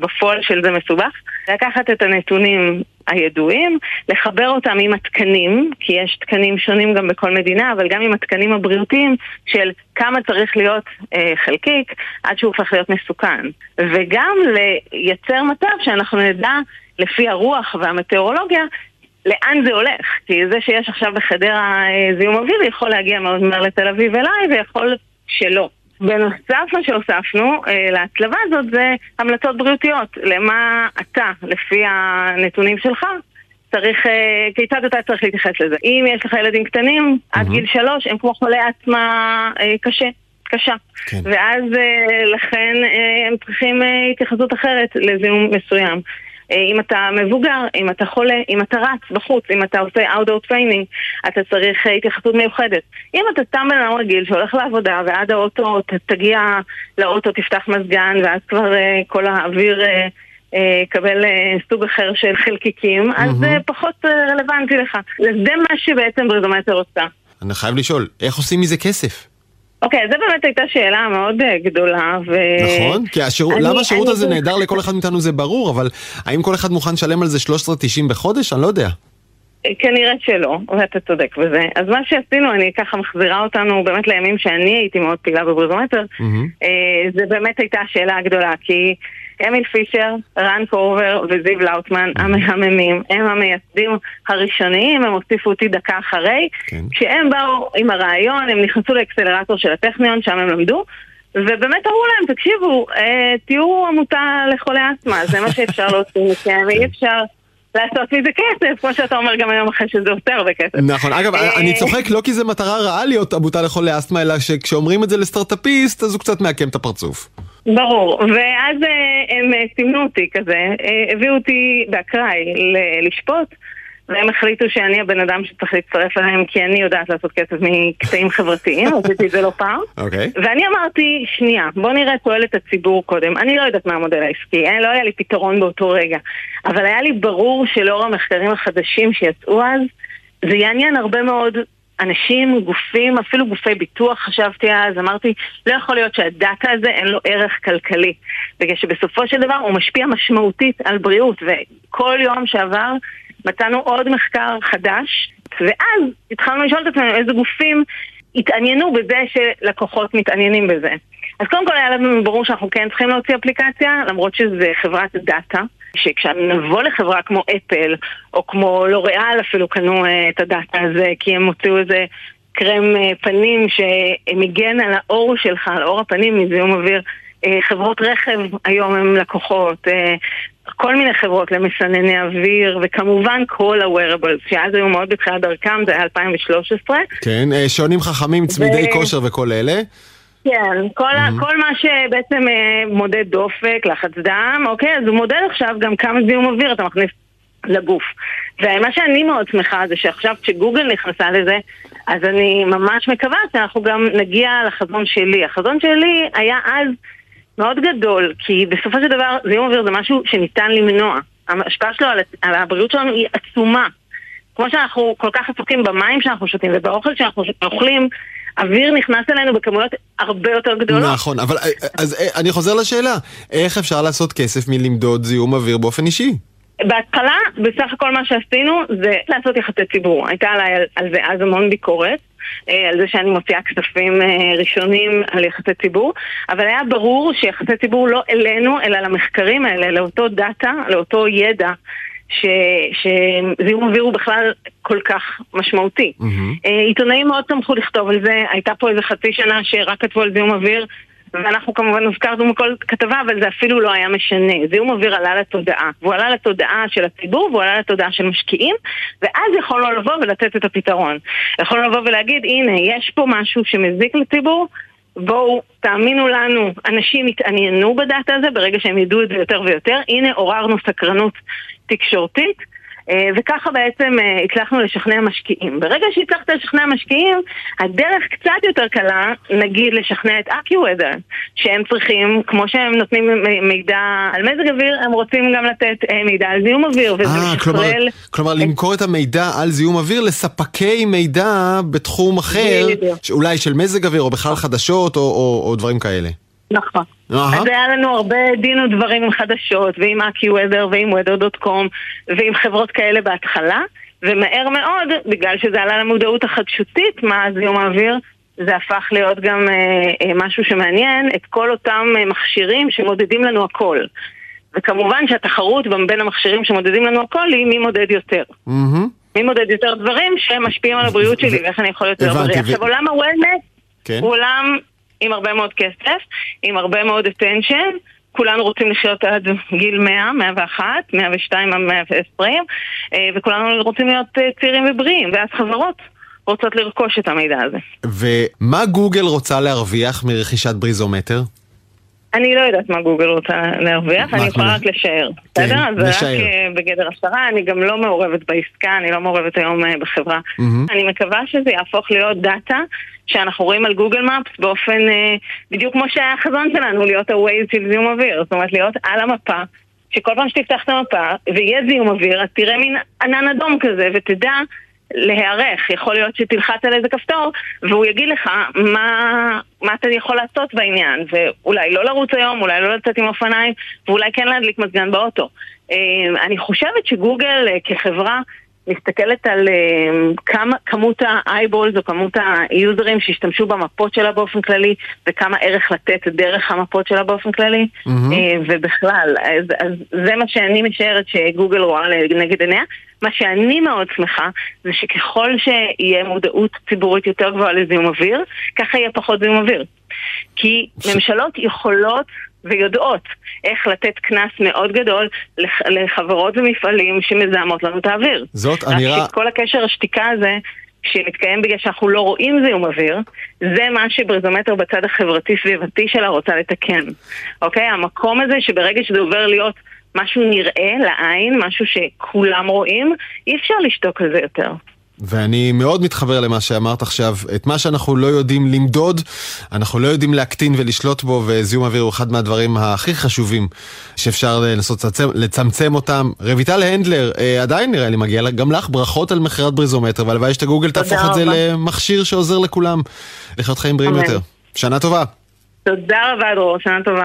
בפועל של זה מסובך. לקחת את הנתונים הידועים, לחבר אותם עם התקנים, כי יש תקנים שונים גם בכל מדינה, אבל גם עם התקנים הבריאותיים של כמה צריך להיות חלקיק עד שהוא הופך להיות מסוכן. וגם לייצר מצב שאנחנו נדע לפי הרוח והמטאורולוגיה, לאן זה הולך? כי זה שיש עכשיו בחדרה זיהום אוויר יכול להגיע מאוד מהר לתל אביב אליי ויכול שלא. בנוסף מה שהוספנו להצלבה הזאת זה המלצות בריאותיות. למה אתה, לפי הנתונים שלך, כיצד אתה צריך להתייחס לזה? אם יש לך ילדים קטנים, עד גיל 3 הם כמו חולי עצמה קשה. קשה. כן. ואז לכן הם צריכים התייחסות אחרת לזיהום מסוים. אם אתה מבוגר, אם אתה חולה, אם אתה רץ בחוץ, אם אתה עושה outdoor training, אתה צריך התייחסות מיוחדת. אם אתה סתם בן אדם רגיל שהולך לעבודה ועד האוטו, תגיע לאוטו, תפתח מזגן, ואז כבר כל האוויר קבל סוג אחר של חלקיקים, אז זה פחות רלוונטי לך. זה מה שבעצם בריזומטר עושה. אני חייב לשאול, איך עושים מזה כסף? אוקיי, זו באמת הייתה שאלה מאוד גדולה. נכון, כי למה השירות הזה נהדר לכל אחד מאיתנו זה ברור, אבל האם כל אחד מוכן לשלם על זה 13.90 בחודש? אני לא יודע. כנראה שלא, ואתה צודק בזה. אז מה שעשינו, אני ככה מחזירה אותנו באמת לימים שאני הייתי מאוד פעילה בבריזומטר, זה באמת הייתה השאלה הגדולה, כי אמיל פישר, רן קורבר וזיו לאוטמן, המהממים, הם המייסדים הראשוניים, הם הוסיפו אותי דקה אחרי, כשהם באו עם הרעיון, הם נכנסו לאקסלרטור של הטכניון, שם הם למדו, ובאמת אמרו להם, תקשיבו, תהיו עמותה לחולי אסמה, זה מה שאפשר להוציא מכם, ואי אפשר לעשות מזה כסף, כמו שאתה אומר גם היום אחרי שזה עושה הרבה כסף. נכון, אגב, אני צוחק לא כי זה מטרה רעה להיות עמותה לחולי אסמה, אלא שכשאומרים את זה לסטארט-אפיסט, אז הוא קצת מעקם את הפרצוף. ברור, ואז הם סימנו אותי כזה, הביאו אותי באקראי לשפוט, והם החליטו שאני הבן אדם שצריך להצטרף אליהם, כי אני יודעת לעשות כסף מקטעים חברתיים, עשיתי את זה לא פעם. ואני אמרתי, שנייה, בוא נראה תועלת הציבור קודם. אני לא יודעת מה המודל העסקי, לא היה לי פתרון באותו רגע, אבל היה לי ברור שלאור המחקרים החדשים שיצאו אז, זה יעניין הרבה מאוד אנשים, גופים, אפילו גופי ביטוח, חשבתי אז, אמרתי, לא יכול להיות שהדאטה הזה אין לו ערך כלכלי, בגלל שבסופו של דבר הוא משפיע משמעותית על בריאות, וכל יום שעבר מצאנו עוד מחקר חדש, ואז התחלנו לשאול את עצמנו איזה גופים התעניינו בזה שלקוחות מתעניינים בזה. אז קודם כל היה לנו ברור שאנחנו כן צריכים להוציא אפליקציה, למרות שזה חברת דאטה, שכשנבוא לחברה כמו אפל או כמו לוריאל אפילו קנו את הדאטה הזה, כי הם הוציאו איזה קרם פנים שמגן על האור שלך, על אור הפנים מזיהום אוויר. חברות רכב היום הם לקוחות, כל מיני חברות למסנני אוויר, וכמובן כל ה-wearables, שאז היו מאוד בתחילת דרכם, זה היה 2013. כן, שעונים חכמים, צמידי כושר וכל אלה. כן, כל מה שבעצם מודד דופק, לחץ דם, אוקיי, אז הוא מודד עכשיו גם כמה זיהום אוויר אתה מכניס לגוף. ומה שאני מאוד שמחה זה שעכשיו כשגוגל נכנסה לזה, אז אני ממש מקווה שאנחנו גם נגיע לחזון שלי. החזון שלי היה אז מאוד גדול, כי בסופו של דבר זיהום אוויר זה משהו שניתן למנוע. ההשפעה שלו על הבריאות שלנו היא עצומה. כמו שאנחנו כל כך עסוקים במים שאנחנו שותים ובאוכל שאנחנו אוכלים, אוויר נכנס אלינו בכמויות הרבה יותר גדולות. נכון, אבל אז אני חוזר לשאלה, איך אפשר לעשות כסף מלמדוד זיהום אוויר באופן אישי? בהתחלה, בסך הכל מה שעשינו זה לעשות יחסי ציבור. הייתה עליי על זה אז המון ביקורת, על זה שאני מוציאה כספים ראשונים על יחסי ציבור, אבל היה ברור שיחסי ציבור לא אלינו, אלא למחקרים האלה, לאותו דאטה, לאותו ידע, שזיהום אוויר הוא בכלל כל כך משמעותי. עיתונאים מאוד תמכו לכתוב על זה, הייתה פה איזה חצי שנה שרק כתבו על זיהום אוויר, ואנחנו כמובן הוזכרנו מכל כתבה, אבל זה אפילו לא היה משנה. זיהום אוויר עלה לתודעה, והוא עלה לתודעה של הציבור, והוא עלה לתודעה של משקיעים, ואז יכולנו לבוא ולתת את הפתרון. יכולנו לבוא ולהגיד, הנה, יש פה משהו שמזיק לציבור, בואו, תאמינו לנו, אנשים התעניינו בדאטה הזה, ברגע שהם ידעו את זה יותר ויותר, הנה עוררנו סקרנות תקשורתית, וככה בעצם הצלחנו לשכנע משקיעים. ברגע שהצלחת לשכנע משקיעים, הדרך קצת יותר קלה, נגיד לשכנע את AccuWeather, שהם צריכים, כמו שהם נותנים מידע על מזג אוויר, הם רוצים גם לתת מידע על זיהום אוויר. כלומר, למכור את המידע על זיהום אוויר לספקי מידע בתחום אחר, אולי של מזג אוויר או בכלל חדשות או דברים כאלה. נכון. אז היה לנו הרבה דין ודברים עם חדשות ועם AccuWeather ועם Weather.com ועם חברות כאלה בהתחלה, ומהר מאוד, בגלל שזה עלה למודעות החדשותית מה זיהום האוויר, זה הפך להיות גם משהו שמעניין את כל אותם מכשירים שמודדים לנו הכל. וכמובן שהתחרות בין המכשירים שמודדים לנו הכל היא מי מודד יותר. מי מודד יותר דברים שמשפיעים על הבריאות שלי ואיך אני יכול יותר בריא. עכשיו עולם ה-wellness הוא עולם עם הרבה מאוד כסף, עם הרבה מאוד attention, כולנו רוצים לחיות עד גיל 100, 101, 102, 120, וכולנו רוצים להיות צעירים ובריאים, ואז חברות רוצות לרכוש את המידע הזה. ומה גוגל רוצה להרוויח מרכישת בריזומטר? אני לא יודעת מה גוגל רוצה להרוויח, אני יכולה רק לשער. בסדר? אז רק בגדר השערה, אני גם לא מעורבת בעסקה, אני לא מעורבת היום בחברה. אני מקווה שזה יהפוך להיות דאטה שאנחנו רואים על גוגל מאפס באופן, בדיוק כמו שהחזון שלנו, להיות הווייז של זיהום אוויר, זאת אומרת להיות על המפה, שכל פעם שתפתח את המפה ויהיה זיהום אוויר, אז תראה מין ענן אדום כזה ותדע להיערך. יכול להיות שתלחץ על איזה כפתור והוא יגיד לך מה אתה יכול לעשות בעניין, ואולי לא לרוץ היום, אולי לא לצאת עם אופניים, ואולי כן להדליק מזגן באוטו. אני חושבת שגוגל כחברה מסתכלת על כמות ה-eyeballs או כמות היוזרים שהשתמשו במפות שלה באופן כללי, וכמה ערך לתת דרך המפות שלה באופן כללי, ובכלל, אז זה מה שאני משערת שגוגל רואה נגד עיניה. מה שאני מאוד שמחה זה שככל שיהיה מודעות ציבורית יותר גבוהה לזיהום אוויר, ככה יהיה פחות זיהום אוויר. כי ממשלות יכולות ויודעות איך לתת קנס מאוד גדול לחברות ומפעלים שמזהמות לנו את האוויר. זאת אמירה... כל הקשר השתיקה הזה שמתקיים בגלל שאנחנו לא רואים זיהום אוויר, זה מה שבריזומטר בצד החברתי סביבתי שלה רוצה לתקן. אוקיי? המקום הזה שברגע שזה עובר להיות משהו נראה לעין, משהו שכולם רואים, אי אפשר לשתוק על זה יותר. ואני מאוד מתחבר למה שאמרת עכשיו, את מה שאנחנו לא יודעים למדוד, אנחנו לא יודעים להקטין ולשלוט בו, וזיהום אוויר הוא אחד מהדברים הכי חשובים שאפשר לנסות לצמצם אותם. רויטל הנדלר, עדיין נראה לי מגיע גם לך ברכות על מכירת בריזומטר, והלוואי שאתה גוגל תהפוך את זה למכשיר שעוזר לכולם לחיות חיים בריאים יותר. שנה טובה. תודה רבה דרור, שנה טובה.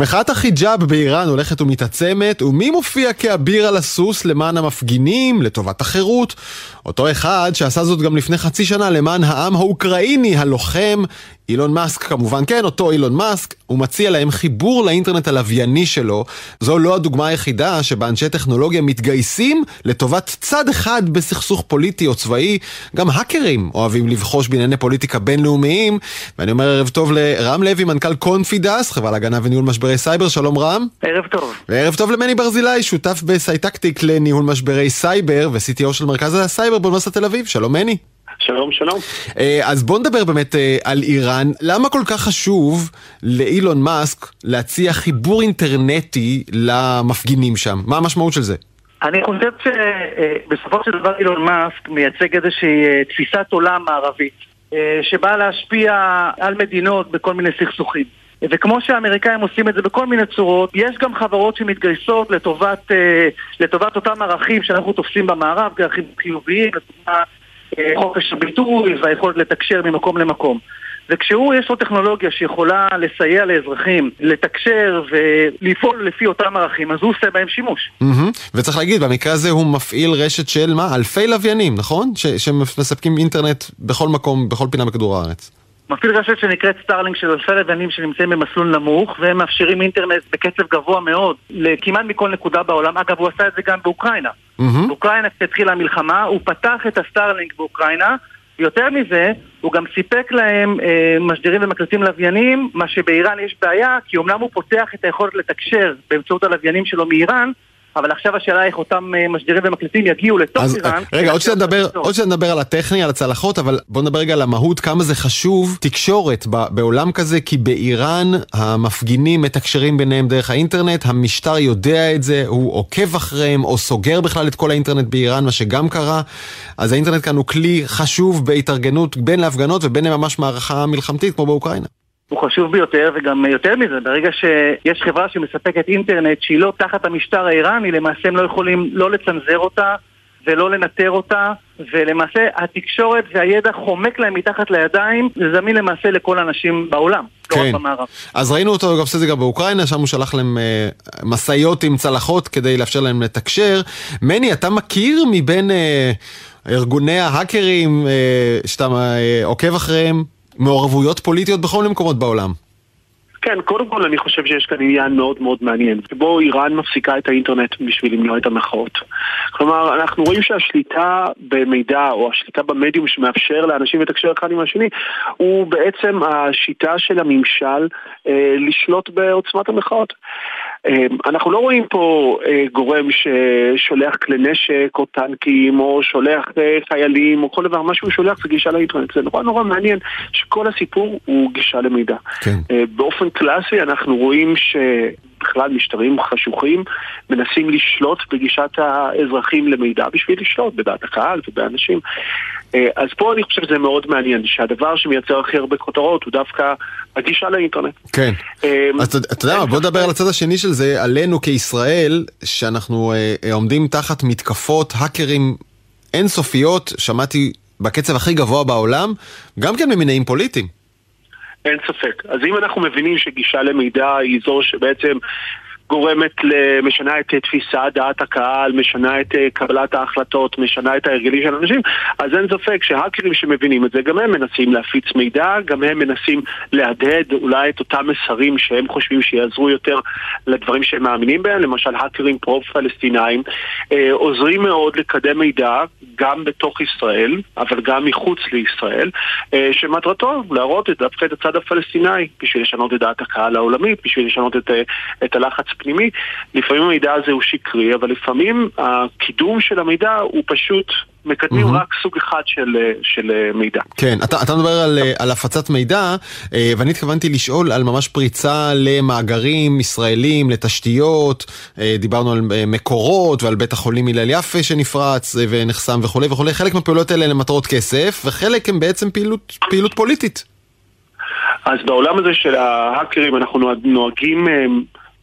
מחאת החיג'אב באיראן הולכת ומתעצמת, ומי מופיע כאביר על הסוס למען המפגינים, לטובת החירות? אותו אחד שעשה זאת גם לפני חצי שנה למען העם האוקראיני הלוחם, אילון מאסק כמובן, כן, אותו אילון מאסק, הוא מציע להם חיבור לאינטרנט הלווייני שלו. זו לא הדוגמה היחידה שבה אנשי טכנולוגיה מתגייסים לטובת צד אחד בסכסוך פוליטי או צבאי. גם האקרים אוהבים לבחוש בענייני פוליטיקה בינלאומיים, ואני אומר ערב טוב לרם לוי, מנכ"ל קונפידס, חברה להגנה וניהול משברי סייבר. שלום רם. ערב טוב. וערב טוב למני ברזילי, שותף בסייטקטיק לניהול משברי סייבר ו-CTO של מרכז הסייבר באוניברסיטת תל אביב. שלום מני. שלום, שלום. אז בוא נדבר באמת על איראן. למה כל כך חשוב לאילון מאסק להציע חיבור אינטרנטי למפגינים שם? מה המשמעות של זה? אני חושב שבסופו של דבר אילון מאסק מייצג איזושהי תפיסת עולם מערבית, שבאה להשפיע על מדינות בכל מיני סכסוכים. וכמו שהאמריקאים עושים את זה בכל מיני צורות, יש גם חברות שמתגייסות לטובת אותם ערכים שאנחנו תופסים במערב, ערכים חיוביים, לטובת חופש הביטוי והיכולת לתקשר ממקום למקום. וכשהוא יש לו טכנולוגיה שיכולה לסייע לאזרחים לתקשר ולפעול לפי אותם ערכים, אז הוא עושה בהם שימוש. וצריך להגיד, במקרה הזה הוא מפעיל רשת של אלפי לוויינים, נכון? שמספקים אינטרנט בכל מקום, בכל פינה בכדור הארץ. מפעיל רשת שנקראת סטארלינק, של אלפי לוויינים שנמצאים במסלול נמוך, והם מאפשרים אינטרנט בקצב גבוה מאוד לכמעט מכל נקודה בעולם. אגב, הוא עשה את זה גם באוקראינה. באוקראינה כשהתחילה המלחמה, הוא פתח את הסטארלינק באוקראינה. יותר מזה, הוא גם סיפק להם משדרים ומקלטים לוויינים, מה שבאיראן יש בעיה, כי אומנם הוא פותח את היכולת לתקשר באמצעות הלוויינים שלו מאיראן, אבל עכשיו השאלה איך אותם משדרים ומקלטים יגיעו לתוך איראן. רגע, עוד שנדבר על הטכני, על הצלחות, אבל בוא נדבר רגע על המהות, כמה זה חשוב, תקשורת בעולם כזה, כי באיראן המפגינים מתקשרים ביניהם דרך האינטרנט, המשטר יודע את זה, הוא עוקב אחריהם, או סוגר בכלל את כל האינטרנט באיראן, מה שגם קרה. אז האינטרנט כאן הוא כלי חשוב בהתארגנות בין להפגנות, ובין ממש מערכה מלחמתית, כמו באוקראינה. הוא חשוב ביותר, וגם יותר מזה, ברגע שיש חברה שמספקת אינטרנט שהיא לא תחת המשטר האיראני, למעשה הם לא יכולים לא לצנזר אותה ולא לנטר אותה, ולמעשה התקשורת והידע חומק להם מתחת לידיים, זמין למעשה לכל האנשים בעולם, לא רק במערב. אז ראינו אותו, זה גם באוקראינה, שם הוא שלח להם מסעיות עם צלחות כדי לאפשר להם לתקשר. מני, אתה מכיר מבין ארגוני ההאקרים שאתה עוקב אחריהם, מעורבויות פוליטיות בכל המקומות בעולם? כן, קודם כל אני חושב שיש כאן עניין מאוד מאוד מעניין, שבו איראן מפסיקה את האינטרנט בשביל למנוע את המחאות. כלומר, אנחנו רואים שהשליטה במידע, או השליטה במדיום שמאפשר לאנשים לתקשר אחד עם השני, הוא בעצם השיטה של הממשל לשלוט בעוצמת המחאות. אנחנו לא רואים פה גורם ששולח כלי נשק או טנקים או שולח חיילים או כל דבר, מה שהוא שולח זה גישה לאינטרנט. זה נורא נורא מעניין שכל הסיפור הוא גישה למידע. באופן קלאסי אנחנו רואים שבכלל משטרים חשוכים מנסים לשלוט בגישת האזרחים למידע בשביל לשלוט בדעת הקהל ובאנשים. אז פה אני חושב שזה מאוד מעניין, שהדבר שמייצר הכי הרבה כותרות הוא דווקא הגישה לאינטרנט. כן, אז אתה יודע, בוא נדבר על הצד השני של זה, עלינו כישראל, שאנחנו עומדים תחת מתקפות, האקרים אינסופיות, שמעתי בקצב הכי גבוה בעולם, גם כן ממניעים פוליטיים. אין ספק, אז אם אנחנו מבינים שגישה למידע היא זו שבעצם גורמת למשנה את תפיסה דעת הקהל, משנה את קבלת ההחלטות, משנה את ההרגלים של אנשים, אז אין ספק שהאקרים שמבינים את זה, גם הם מנסים להפיץ מידע, גם הם מנסים להדהד אולי את אותם מסרים שהם חושבים שיעזרו יותר לדברים שהם מאמינים בהם. למשל, האקרים פרו-פלסטינאים עוזרים מאוד לקדם מידע גם בתוך ישראל, אבל גם מחוץ לישראל, שמטרתו להראות דווקא את הצד הפלסטיני, בשביל לשנות את דעת הקהל העולמית, בשביל לשנות את הלחץ פנימי. לפעמים המידע הזה הוא שקרי, אבל לפעמים הקידום של המידע הוא פשוט מקדמים רק סוג אחד של מידע. כן, אתה מדבר על הפצת מידע, ואני התכוונתי לשאול על ממש פריצה למאגרים ישראלים, לתשתיות, דיברנו על מקורות ועל בית החולים הלל יפה שנפרץ ונחסם וכו' וכו'. חלק מהפעולות האלה למטרות כסף, וחלק הם בעצם פעילות פוליטית. אז בעולם הזה של ההאקרים אנחנו נוהגים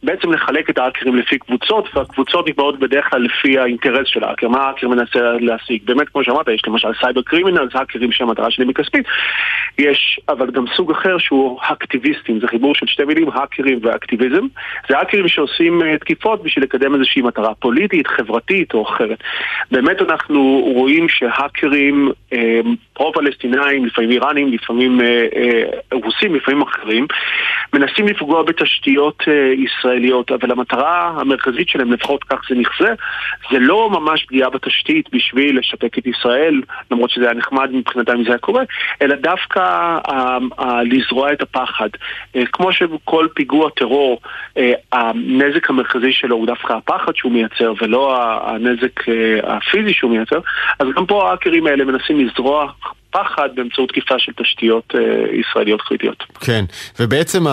בעצם לחלק את האקרים לפי קבוצות, והקבוצות נקבעות בדרך כלל לפי האינטרס של האקר, מה האקר מנסה להשיג. באמת, כמו שאמרת, יש למשל סייבר קרימינל, זה האקרים שהמטרה שלהם היא כספית. יש, אבל גם סוג אחר שהוא האקטיביסטים, זה חיבור של שתי מילים, האקרים ואקטיביזם. זה האקרים שעושים תקיפות בשביל לקדם איזושהי מטרה פוליטית, חברתית או אחרת. באמת אנחנו רואים שהאקרים פרו-פלסטינאים, לפעמים איראנים, לפעמים רוסים, לפעמים אחרים, מנסים לפגוע בתשתיות ישראליות, אבל המטרה המרכזית שלהם, לפחות כך זה נחזה, זה לא ממש פגיעה בתשתית בשביל לשתק את ישראל, למרות שזה היה נחמד מבחינתם זה היה קורה, אלא דווקא לזרוע את הפחד. כמו שכל פיגוע טרור, הנזק המרכזי שלו הוא דווקא הפחד שהוא מייצר, ולא הנזק הפיזי שהוא מייצר, אז גם פה האקרים האלה מנסים לזרוע פחד באמצעות תקיפה של תשתיות ישראליות קריטיות. כן, ובעצם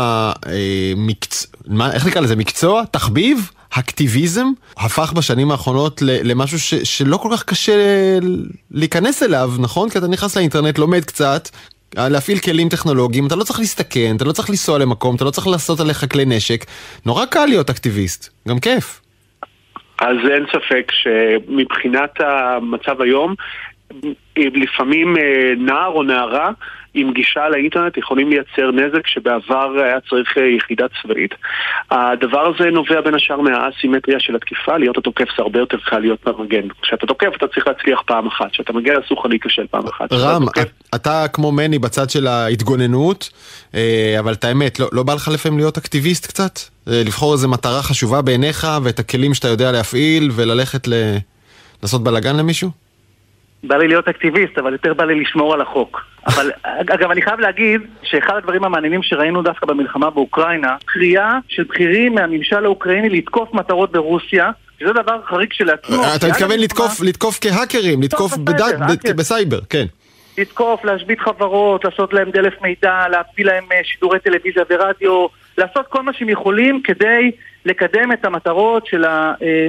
איך נקרא לזה? מקצוע? תחביב? אקטיביזם? הפך בשנים האחרונות למשהו שלא כל כך קשה להיכנס אליו, נכון? כי אתה נכנס לאינטרנט, לומד קצת, להפעיל כלים טכנולוגיים, אתה לא צריך להסתכן, אתה לא צריך לנסוע למקום, אתה לא צריך לעשות עליך כלי נשק. נורא קל להיות אקטיביסט, גם כיף. אז אין ספק שמבחינת המצב היום, לפעמים נער או נערה עם גישה לאינטרנט יכולים לייצר נזק שבעבר היה צריך יחידה צבאית. הדבר הזה נובע בין השאר מהאסימטריה של התקיפה, להיות התוקף זה הרבה יותר קל להיות מגן. כשאתה תוקף אתה צריך להצליח פעם אחת, כשאתה מגן אסור לי כשל פעם אחת. רם, אתה כמו מני בצד של ההתגוננות, אבל את האמת, לא בא לך לפעמים להיות אקטיביסט קצת? לבחור איזו מטרה חשובה בעיניך ואת הכלים שאתה יודע להפעיל וללכת לעשות בלגן למישהו? בא לי להיות אקטיביסט, אבל יותר בא לי לשמור על החוק. אבל, אגב, אני חייב להגיד שאחד הדברים המעניינים שראינו דווקא במלחמה באוקראינה, קריאה של בכירים מהממשל האוקראיני לתקוף מטרות ברוסיה, שזה דבר חריג של עצמו. אתה מתכוון לתקוף כהאקרים, לתקוף בסייבר, כן. לתקוף, להשבית חברות, לעשות להם דלף מידע, להפיל להם שידורי טלוויזיה ורדיו, לעשות כל מה שהם יכולים כדי לקדם את המטרות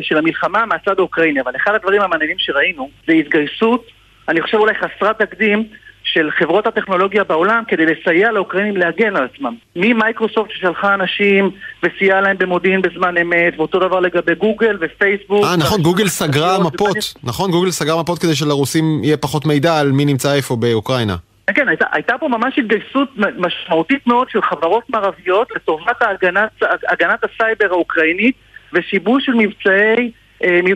של המלחמה מהצד האוקראיני. אבל אחד הדברים המעניינים שראינו זה התגייסות, אני חושב אולי חסרת תקדים, של חברות הטכנולוגיה בעולם כדי לסייע לאוקראינים להגן על עצמם. ממייקרוסופט ששלחה אנשים וסייע להם במודיעין בזמן אמת, ואותו דבר לגבי גוגל ופייסבוק. נכון, גוגל סגרה מפות. נכון, גוגל סגרה מפות כדי שלרוסים יהיה פחות מידע על מי נמצא איפה באוקראינה. כן, הייתה פה ממש התגייסות משמעותית מאוד של חברות מערביות לטובת הגנת הסייבר האוקראינית, ושיבוש של מבצעי,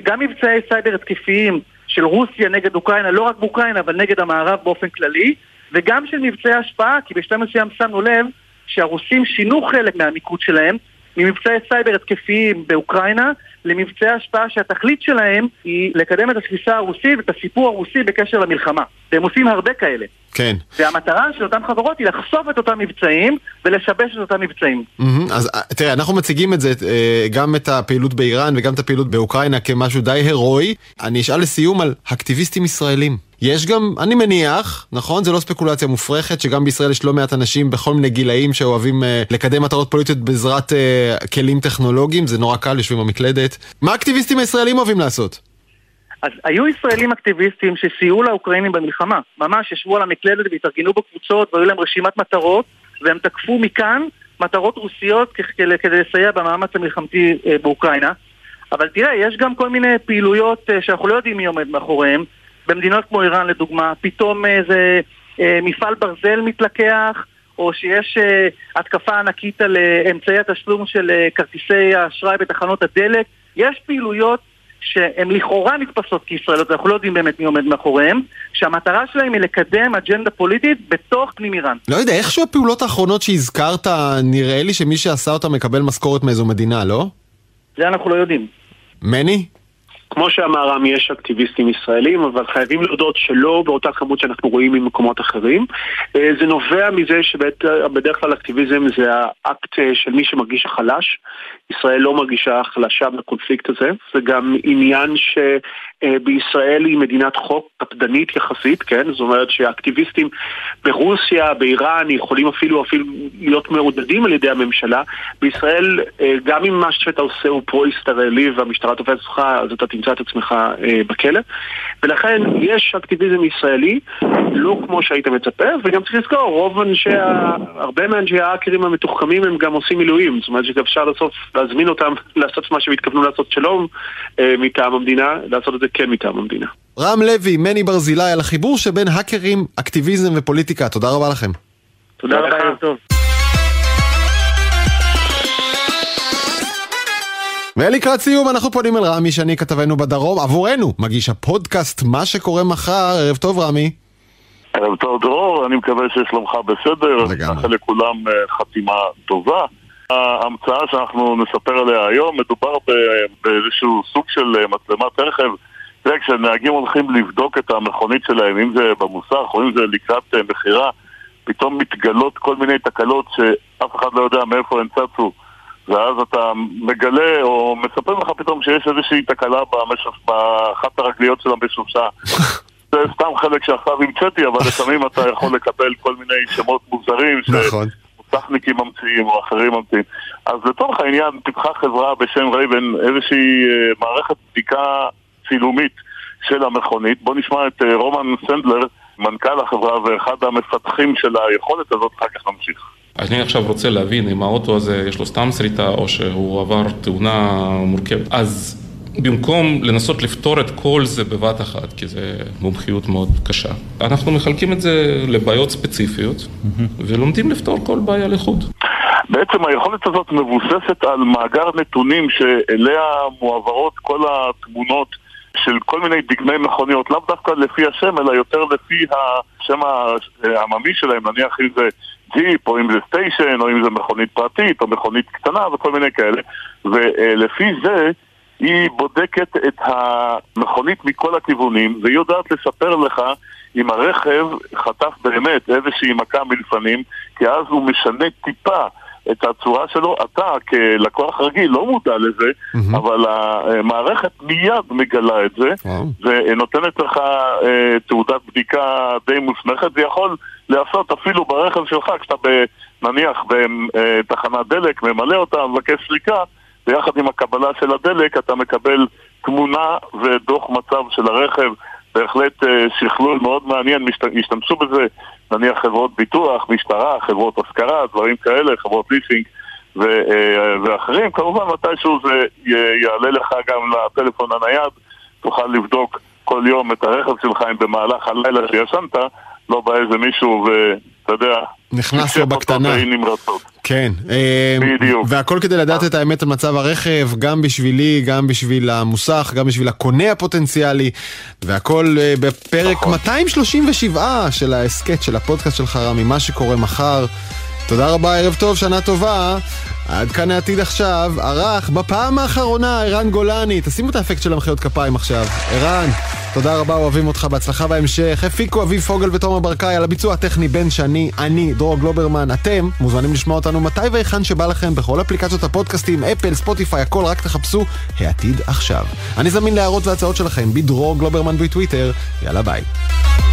גם מבצעי סייבר התקפיים של רוסיה נגד אוקראינה, לא רק באוקראינה, אבל נגד המערב באופן כללי, וגם של מבצעי השפעה, כי בשלב מסוים שמנו לב שהרוסים שינו חלק מהמיקוד שלהם, ממבצעי סייבר התקפיים באוקראינה, למבצעי השפעה שהתכלית שלהם היא לקדם את התפיסה הרוסית ואת הסיפור הרוסי בקשר למלחמה. והם עושים הרבה כאלה. כן. והמטרה של אותן חברות היא לחשוף את אותם מבצעים ולשבש את אותם מבצעים. אז תראה, אנחנו מציגים את זה, גם את הפעילות באיראן וגם את הפעילות באוקראינה כמשהו די הרואי. אני אשאל לסיום על אקטיביסטים ישראלים. יש גם, אני מניח, נכון? זה לא ספקולציה מופרכת, שגם בישראל יש לא מעט אנשים בכל מיני גילאים שאוהבים לקדם מטרות פוליטיות בעזרת כלים טכנולוגיים, זה נורא קל, יושבים במקלדת. מה האקטיביסטים הישראלים אוהבים לעשות? אז היו ישראלים אקטיביסטים שסייעו לאוקראינים במלחמה, ממש ישבו על המקלדת והתארגנו בקבוצות, והיו להם רשימת מטרות, והם תקפו מכאן מטרות רוסיות כדי לסייע במאמץ המלחמתי באוקראינה. אבל תראה, יש גם כל מיני פעילויות שאנחנו לא יודעים מי עומד מאחוריהם. במדינות כמו איראן לדוגמה, פתאום איזה מפעל ברזל מתלקח, או שיש התקפה ענקית על אמצעי התשלום של כרטיסי האשראי בתחנות הדלק. יש פעילויות שהן לכאורה נתפסות כישראליות, אנחנו לא יודעים באמת מי עומד מאחוריהם, שהמטרה שלהם היא לקדם אג'נדה פוליטית בתוך פנים איראן. לא יודע, איכשהו הפעולות האחרונות שהזכרת, נראה לי שמי שעשה אותה מקבל משכורת מאיזו מדינה, לא? זה אנחנו לא יודעים. מני? כמו שאמר רם, יש אקטיביסטים ישראלים, אבל חייבים להודות שלא באותה כמות שאנחנו רואים ממקומות אחרים. זה נובע מזה שבדרך כלל אקטיביזם זה האקט של מי שמרגיש חלש. ישראל לא מרגישה חלשה בקונפליקט הזה. זה גם עניין שבישראל היא מדינת חוק קפדנית יחסית, כן? זאת אומרת שהאקטיביסטים ברוסיה, באיראן, יכולים אפילו להיות מעודדים על ידי הממשלה. בישראל, גם אם מה שאתה עושה הוא פרו-ישראלי והמשטרה תופסת אותך, אז אתה תמצא את עצמך בכלא. ולכן יש אקטיביזם ישראלי, לא כמו שהיית מצפה, וגם צריך לזכור, הרבה מאנשי האקרים המתוחכמים הם גם עושים מילואים. זאת אומרת שאפשר להזמין אותם לעשות מה שהתכוונו לעשות שלום מטעם המדינה, לעשות את זה כן מטעם המדינה. רם לוי, מני ברזילי, על החיבור שבין האקרים, אקטיביזם ופוליטיקה. תודה רבה לכם. תודה רבה, יום טוב. ולקראת סיום אנחנו פונים אל רמי, שאני כתבנו בדרום, עבורנו מגיש הפודקאסט מה שקורה מחר. ערב טוב רמי. ערב טוב דרור, אני מקווה ששלומך בסדר, נאחל לכולם חתימה טובה. ההמצאה שאנחנו נספר עליה היום, מדובר באיזשהו סוג של מצלמת רכב, כשנהגים הולכים לבדוק את המכונית שלהם, אם זה במוסך או אם זה לקראת מחירה, פתאום מתגלות כל מיני תקלות שאף אחד לא יודע מאיפה הן צצו, ואז אתה מגלה או מספר לך פתאום שיש איזושהי תקלה באחת הרגליות של המשופשה. זה סתם חלק שעכשיו המצאתי, אבל לפעמים אתה יכול לקבל כל מיני שמות מוזרים שמוסכניקים ממציאים או אחרים ממציאים. אז לצורך העניין פיתחה חברה בשם RiBin איזושהי מערכת בדיקה צילומית של המכונית. בוא נשמע את רומן סנדלר, מנכ"ל החברה ואחד המפתחים של היכולת הזאת, אחר כך נמשיך. אני עכשיו רוצה להבין אם האוטו הזה יש לו סתם סריטה או שהוא עבר תאונה מורכבת. אז במקום לנסות לפתור את כל זה בבת אחת, כי זה מומחיות מאוד קשה, אנחנו מחלקים את זה לבעיות ספציפיות ולומדים לפתור כל בעיה לחוד. בעצם היכולת הזאת מבוססת על מאגר נתונים שאליה מועברות כל התמונות של כל מיני דגמי מכוניות, לאו דווקא לפי השם, אלא יותר לפי השם העממי שלהם, נניח אם זה ג'יפ, או אם זה סטיישן, או אם זה מכונית פרטית, או מכונית קטנה, וכל מיני כאלה. ולפי זה, היא בודקת את המכונית מכל הכיוונים, והיא יודעת לספר לך אם הרכב חטף באמת איזושהי מכה מלפנים, כי אז הוא משנה טיפה את הצורה שלו. אתה כלקוח רגיל לא מודע לזה, אבל המערכת מיד מגלה את זה, ונותנת לך תעודת בדיקה די מוסמכת. זה יכול לעשות אפילו ברכב שלך, כשאתה נניח בתחנת דלק, ממלא אותה, מבקש סליקה, ויחד עם הקבלה של הדלק אתה מקבל תמונה ודוח מצב של הרכב. בהחלט שכלול מאוד מעניין, השתמשו בזה נניח חברות ביטוח, משטרה, חברות השכרה, דברים כאלה, חברות ליסינג ואחרים. כמובן מתישהו זה יעלה לך גם לטלפון הנייד, תוכל לבדוק כל יום את הרכב שלך אם במהלך הלילה שישנת לא בא איזה מישהו ואתה יודע נכנס לו בקטנה. כן, והכל כדי לדעת את האמת על מצב הרכב, גם בשבילי, גם בשביל המוסך, גם בשביל הקונה הפוטנציאלי, והכל בפרק 237 של הסקט של הפודקאסט של חרמי, מה שקורה מחר. תודה רבה, ערב טוב, שנה טובה. עד כאן העתיד עכשיו, ערך בפעם האחרונה איראן גולני. תשימו את האפקט של המחיות כפיים עכשיו. איראן, תודה רבה, אוהבים אותך, בהצלחה בהמשך. הפיקו אביב פוגל ותומר ברקאי, על הביצוע הטכני בן שני, אני דרור גלוברמן. אתם מוזמנים לשמוע אותנו מתי והיכן שבא לכם בכל אפליקציות הפודקאסטים, אפל, ספוטיפיי, הכל, רק תחפשו העתיד עכשיו. אני זמין להערות והצעות שלכם בדרור גלוברמן בטוויטר. יאללה ביי.